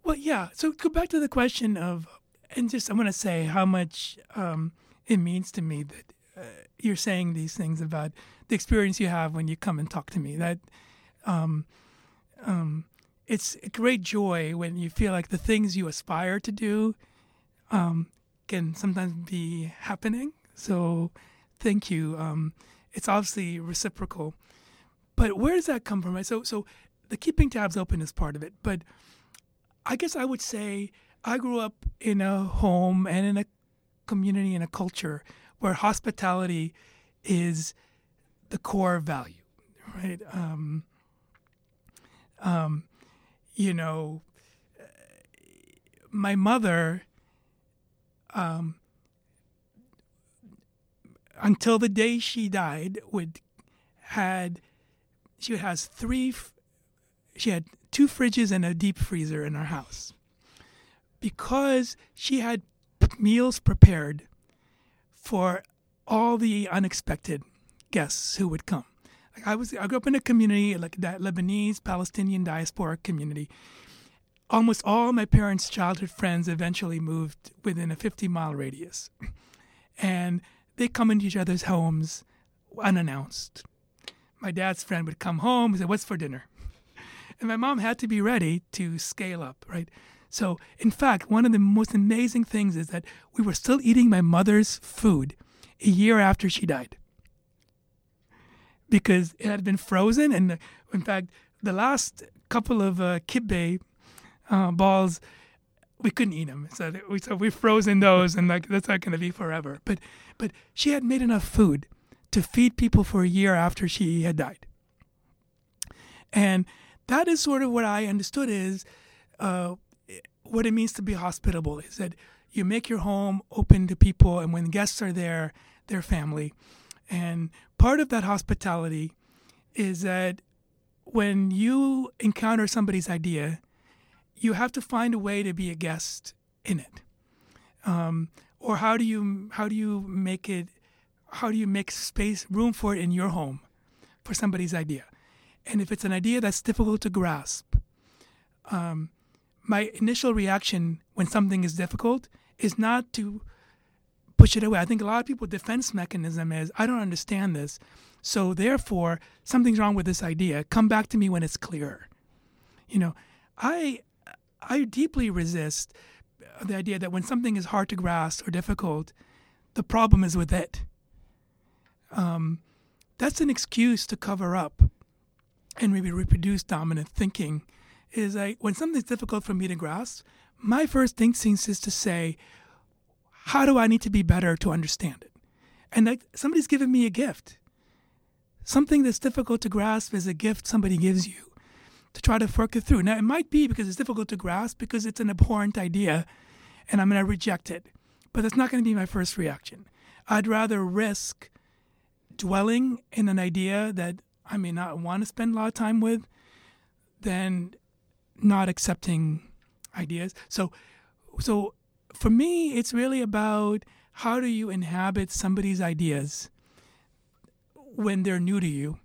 Well, yeah. So go back to the question of, and just, I'm going to say how much um, it means to me that uh, you're saying these things about the experience you have when you come and talk to me. That um, um, it's a great joy when you feel like the things you aspire to do um, can sometimes be happening. So... Thank you. Um, it's obviously reciprocal, but where does that come from? So, so the keeping tabs open is part of it. But I guess I would say I grew up in a home and in a community and a culture where hospitality is the core value, right? Um, um, you know, my mother. Um, Until the day she died, would had she has three, she had two fridges and a deep freezer in our house, because she had meals prepared for all the unexpected guests who would come. Like I was, I grew up in a community like that Lebanese Palestinian diasporic community. Almost all my parents' childhood friends eventually moved within a fifty mile radius, and they come into each other's homes unannounced. My dad's friend would come home and say, "What's for dinner?" And my mom had to be ready to scale up, right? So, in fact, one of the most amazing things is that we were still eating my mother's food a year after she died, because it had been frozen. And, in fact, the last couple of uh, kibbeh uh, balls, we couldn't eat them, so we so we frozen those, and like that's not going to be forever. But but she had made enough food to feed people for a year after she had died, and that is sort of what I understood is uh, what it means to be hospitable. Is that you make your home open to people, and when guests are there, they're family. And part of that hospitality is that when you encounter somebody's idea, you have to find a way to be a guest in it, um, or how do you how do you make it? How do you make space, room for it in your home, for somebody's idea? And if it's an idea that's difficult to grasp, um, my initial reaction when something is difficult is not to push it away. I think a lot of people's defense mechanism is, I don't understand this, so therefore something's wrong with this idea. Come back to me when it's clearer. You know, I. I deeply resist the idea that when something is hard to grasp or difficult, the problem is with it. Um, that's an excuse to cover up and maybe reproduce dominant thinking. Is like when something's difficult for me to grasp, my first instinct is to say, how do I need to be better to understand it? And that somebody's given me a gift. Something that's difficult to grasp is a gift somebody gives you, to try to work it through. Now, it might be because it's difficult to grasp, because it's an abhorrent idea, and I'm going to reject it. But that's not going to be my first reaction. I'd rather risk dwelling in an idea that I may not want to spend a lot of time with than not accepting ideas. So, so For me, it's really about how do you inhabit somebody's ideas when they're new to you.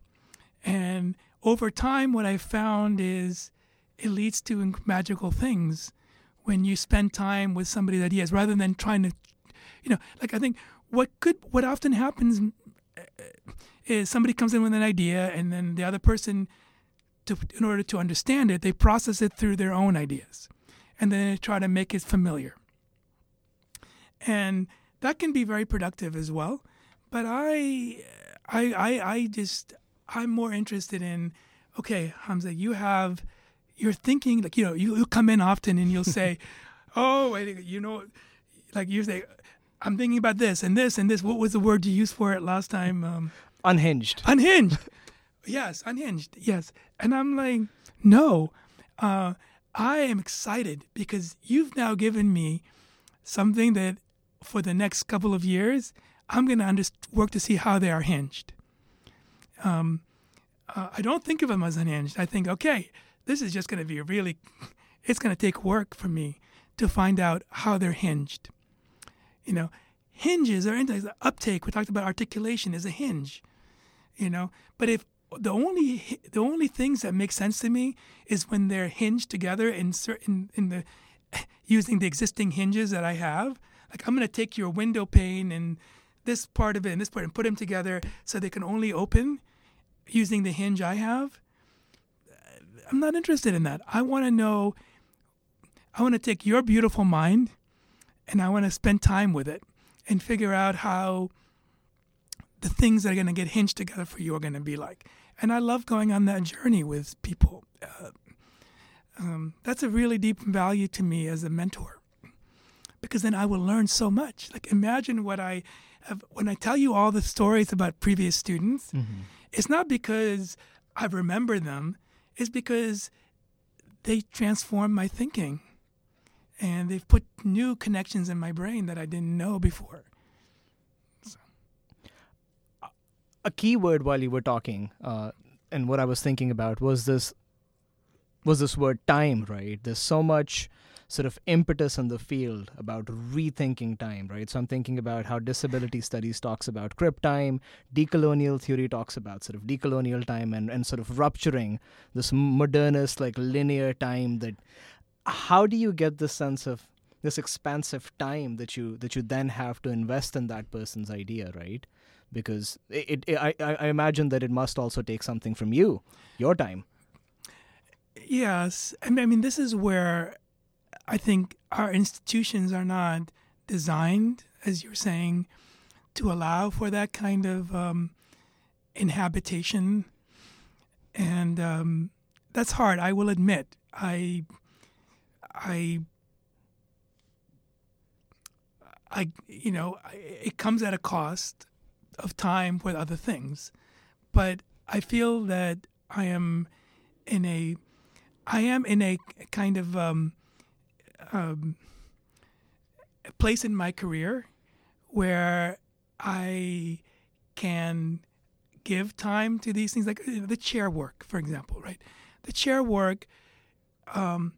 And over time, what I found is it leads to magical things when you spend time with somebody's ideas rather than trying to, you know, like I think what could, what often happens is somebody comes in with an idea and then the other person, to, in order to understand it, they process it through their own ideas and then they try to make it familiar. And that can be very productive as well. But I, I, I, I just, I'm more interested in, okay, Hamza, you have, you're thinking, like, you know, you, you come in often and you'll say, oh, you know, like you say, I'm thinking about this and this and this. What was the word you used for it last time? Um, unhinged. Unhinged. Yes, unhinged. Yes. And I'm like, no, uh, I am excited because you've now given me something that for the next couple of years, I'm going to under- work to see how they are hinged. Um, uh, I don't think of them as unhinged. I think, okay, this is just going to be a really, it's going to take work for me to find out how they're hinged. You know, hinges are uptake. We talked about articulation is a hinge, you know, but if the only, the only things that make sense to me is when they're hinged together in certain, in the, using the existing hinges that I have. Like, I'm going to take your window pane and this part of it and this part and put them together so they can only open using the hinge I have. I'm not interested in that. I want to know, I want to take your beautiful mind and I want to spend time with it and figure out how the things that are going to get hinged together for you are going to be like. And I love going on that journey with people. Uh, um, that's a really deep value to me as a mentor. Because then I will learn so much. Like, imagine what I have when I tell you all the stories about previous students. Mm-hmm. It's not because I remember them. It's because they transformed my thinking, and they've put new connections in my brain that I didn't know before. So. A key word while you were talking, uh, and what I was thinking about was this. Was this word time? Right. There's so much sort of impetus in the field about rethinking time, right? So I'm thinking about how disability studies talks about crip time, decolonial theory talks about sort of decolonial time and, and sort of rupturing this modernist, like linear time. That how do you get this sense of this expansive time that you that you then have to invest in that person's idea, right? Because it, it I, I imagine that it must also take something from you, your time. Yes, I mean this is where I think our institutions are not designed, as you're saying, to allow for that kind of um, inhabitation. And um, that's hard, I will admit. I, I, I, you know, it comes at a cost of time with other things. But I feel that I am in a, I am in a kind of... Um, Um, a place in my career where I can give time to these things, like the chair work, for example, right? The chair work um,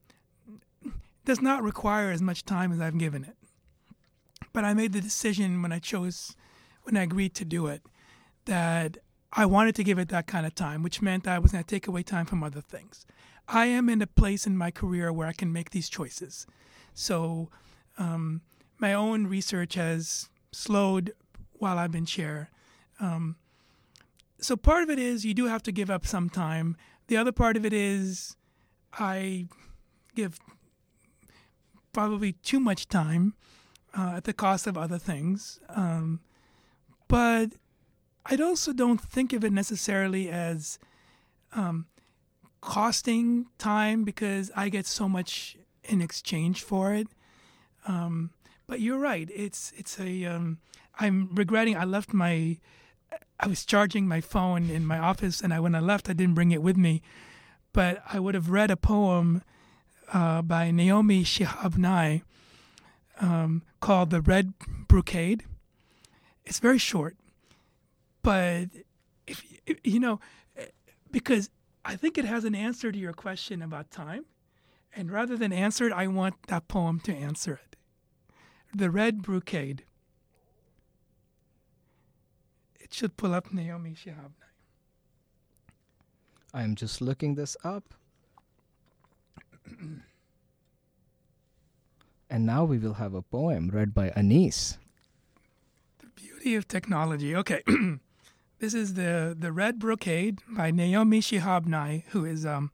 does not require as much time as I've given it. But I made the decision when I chose, when I agreed to do it, that I wanted to give it that kind of time, which meant that I was going to take away time from other things. I am in a place in my career where I can make these choices. So um, my own research has slowed while I've been chair. Um, so part of it is you do have to give up some time. The other part of it is I give probably too much time uh, at the cost of other things. Um, but I also don't think of it necessarily as... Um, costing time because I get so much in exchange for it. Um, but you're right. It's, it's a, um, I'm regretting I left my, I was charging my phone in my office and I, when I left, I didn't bring it with me, but I would have read a poem, uh, by Naomi Shihab Nye, um, called The Red Brocade. It's very short, but if, if you know, because I think it has an answer to your question about time. And rather than answer it, I want that poem to answer it. The Red Brocade. It should pull up Naomi Shihab Nye. I'm just looking this up. And now we will have a poem read by Anis. The beauty of technology. Okay. This is the, the Red Brocade by Naomi Shihab Nye, who is um,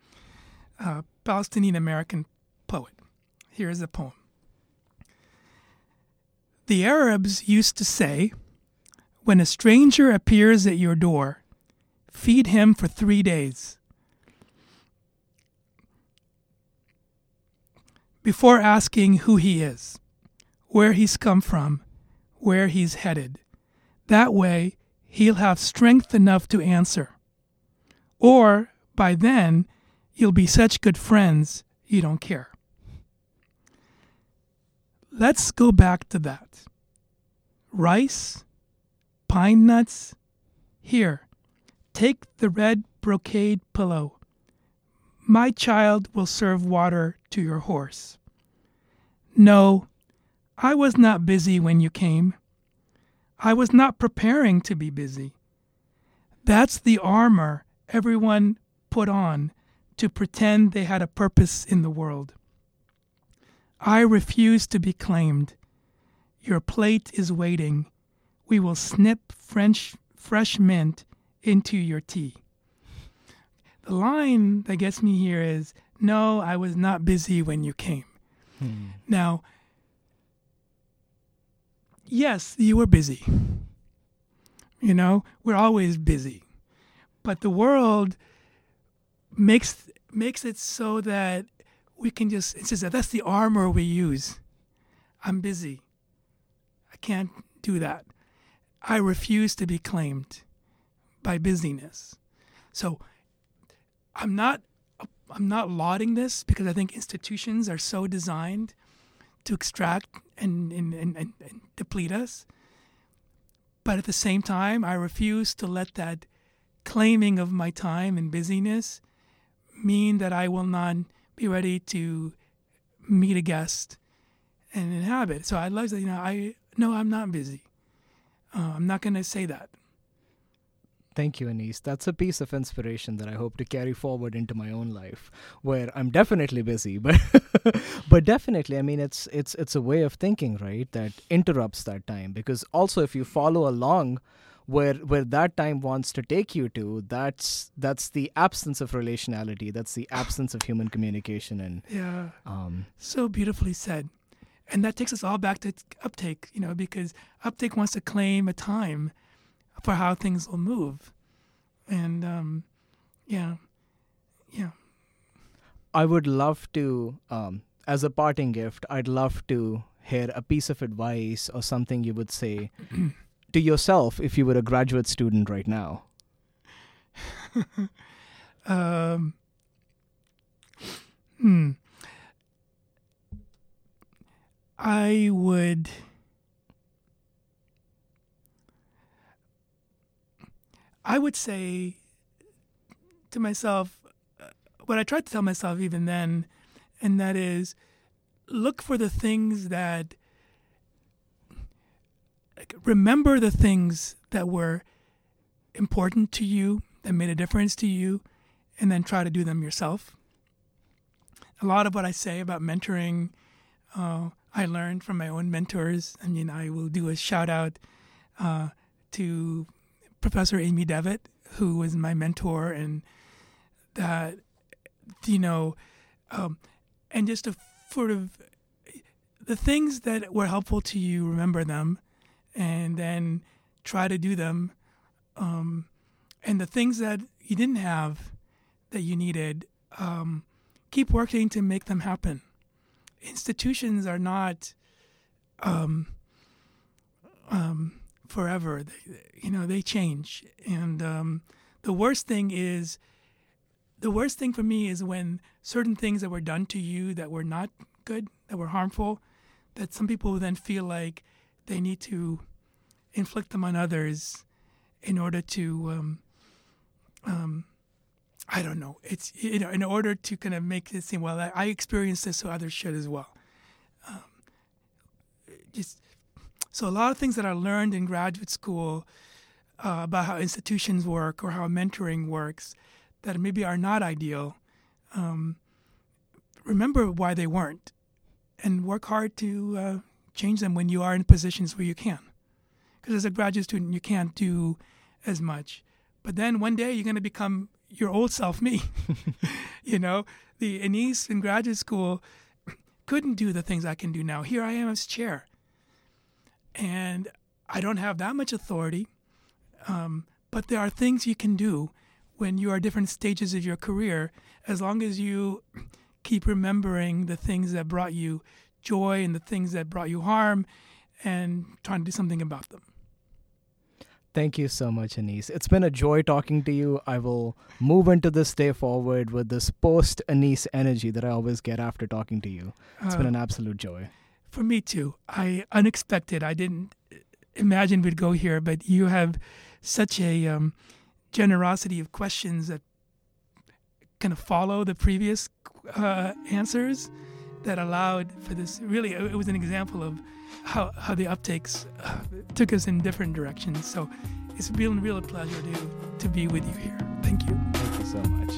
a Palestinian-American poet. Here is a poem. The Arabs used to say, when a stranger appears at your door, feed him for three days. Before asking who he is, where he's come from, where he's headed. That way, he'll have strength enough to answer. Or, by then, you'll be such good friends, you don't care. Let's go back to that. Rice, pine nuts, here, take the red brocade pillow. My child will serve water to your horse. No, I was not busy when you came. I was not preparing to be busy. That's the armor everyone put on to pretend they had a purpose in the world. I refuse to be claimed. Your plate is waiting. We will snip French fresh mint into your tea. The line that gets me here is, no, I was not busy when you came. Hmm. Now, yes, you were busy. You know, we're always busy. But the world makes makes it so that we can just, it's just that that's the armor we use. I'm busy. I can't do that. I refuse to be claimed by busyness. So I'm not I'm not lauding this because I think institutions are so designed to extract and, and, and, and, and deplete us. But at the same time, I refuse to let that claiming of my time and busyness mean that I will not be ready to meet a guest and inhabit. So I love that, you know, I, no, I'm not busy. Uh, I'm not going to say that. Thank you, Anis. That's a piece of inspiration that I hope to carry forward into my own life, where I'm definitely busy, but but definitely, I mean, it's it's it's a way of thinking, right, that interrupts that time. Because also, if you follow along where where that time wants to take you to, that's that's the absence of relationality, that's the absence of human communication, and yeah, um, so beautifully said. And that takes us all back to uptake, you know, because uptake wants to claim a time for how things will move. And um, yeah, yeah. I would love to, um, as a parting gift, I'd love to hear a piece of advice or something you would say to yourself if you were a graduate student right now. um, hmm. I would... I would say to myself, uh, what I tried to tell myself even then, and that is, look for the things that, like, remember the things that were important to you, that made a difference to you, and then try to do them yourself. A lot of what I say about mentoring, uh, I learned from my own mentors. I mean, I will do a shout out uh, to Professor Amy Devitt, who was my mentor, and that, you know, um, and just to sort of, the things that were helpful to you, remember them, and then try to do them. Um, and the things that you didn't have that you needed, um, keep working to make them happen. Institutions are not um, um, forever. They, you know, they change. And um, the worst thing is, the worst thing for me is when certain things that were done to you that were not good, that were harmful, that some people then feel like they need to inflict them on others in order to, um, um, I don't know, it's, you know, in order to kind of make it seem, well, I, I experienced this, so others should as well. Um, it's, so a lot of things that are learned in graduate school uh, about how institutions work or how mentoring works that maybe are not ideal, um, remember why they weren't and work hard to uh, change them when you are in positions where you can. Because as a graduate student, you can't do as much. But then one day you're going to become your old self me. You know, the Anis in graduate school couldn't do the things I can do now. Here I am as chair. And I don't have that much authority. Um, but there are things you can do when you are at different stages of your career, as long as you keep remembering the things that brought you joy and the things that brought you harm and trying to do something about them. Thank you so much, Anis. It's been a joy talking to you. I will move into this day forward with this post-Anis energy that I always get after talking to you. It's uh, been an absolute joy. For me, too. I unexpected. I didn't imagine we'd go here, but you have such a um, generosity of questions that kind of follow the previous uh, answers that allowed for this. Really, it was an example of How, how the uptakes uh, took us in different directions. So it's been a real pleasure to, to be with you here. Thank you. Thank you so much.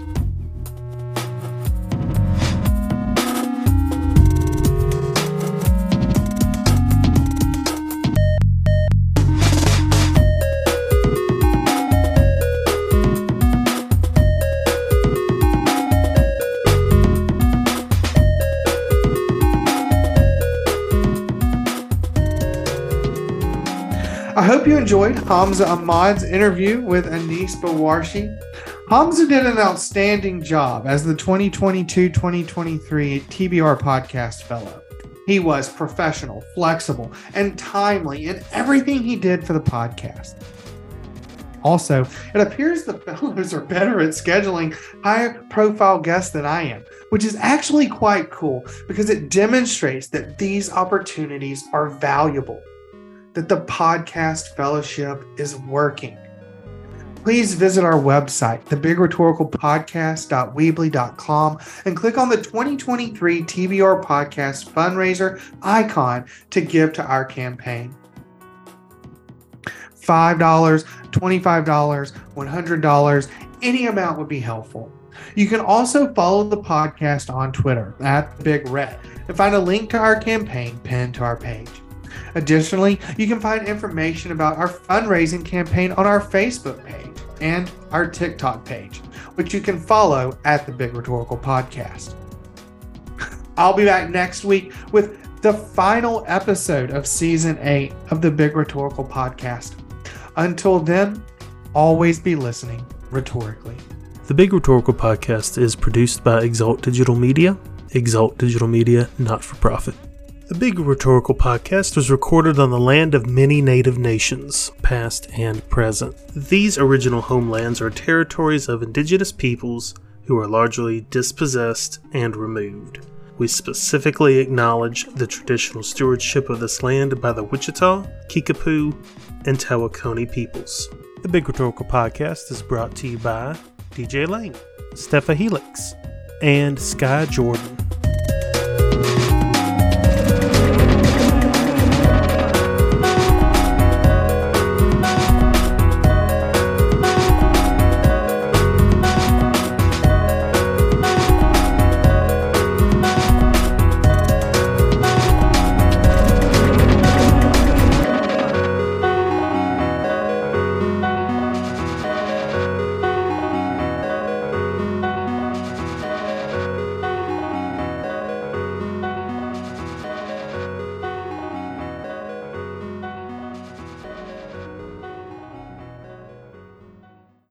I hope you enjoyed Hamza Ahmad's interview with Anis Bawarshi. Hamza did an outstanding job as the twenty twenty-two twenty twenty-three T B R Podcast Fellow. He was professional, flexible, and timely in everything he did for the podcast. Also, it appears the fellows are better at scheduling high-profile guests than I am, which is actually quite cool because it demonstrates that these opportunities are valuable, that the podcast fellowship is working. Please visit our website, the big rhetorical podcast dot weebly dot com, and click on the twenty twenty-three T B R Podcast fundraiser icon to give to our campaign. five dollars, twenty-five dollars, one hundred dollars, any amount would be helpful. You can also follow the podcast on Twitter, at Big Red, and find a link to our campaign pinned to our page. Additionally, you can find information about our fundraising campaign on our Facebook page and our TikTok page, which you can follow at The Big Rhetorical Podcast. I'll be back next week with the final episode of Season eight of The Big Rhetorical Podcast. Until then, always be listening rhetorically. The Big Rhetorical Podcast is produced by Exalt Digital Media. Exalt Digital Media, not for profit. The Big Rhetorical Podcast was recorded on the land of many native nations, past and present. These original homelands are territories of indigenous peoples who are largely dispossessed and removed. We specifically acknowledge the traditional stewardship of this land by the Wichita, Kickapoo, and Tawakoni peoples. The Big Rhetorical Podcast is brought to you by D J Lane, Stepha Helix, and Sky Jordan.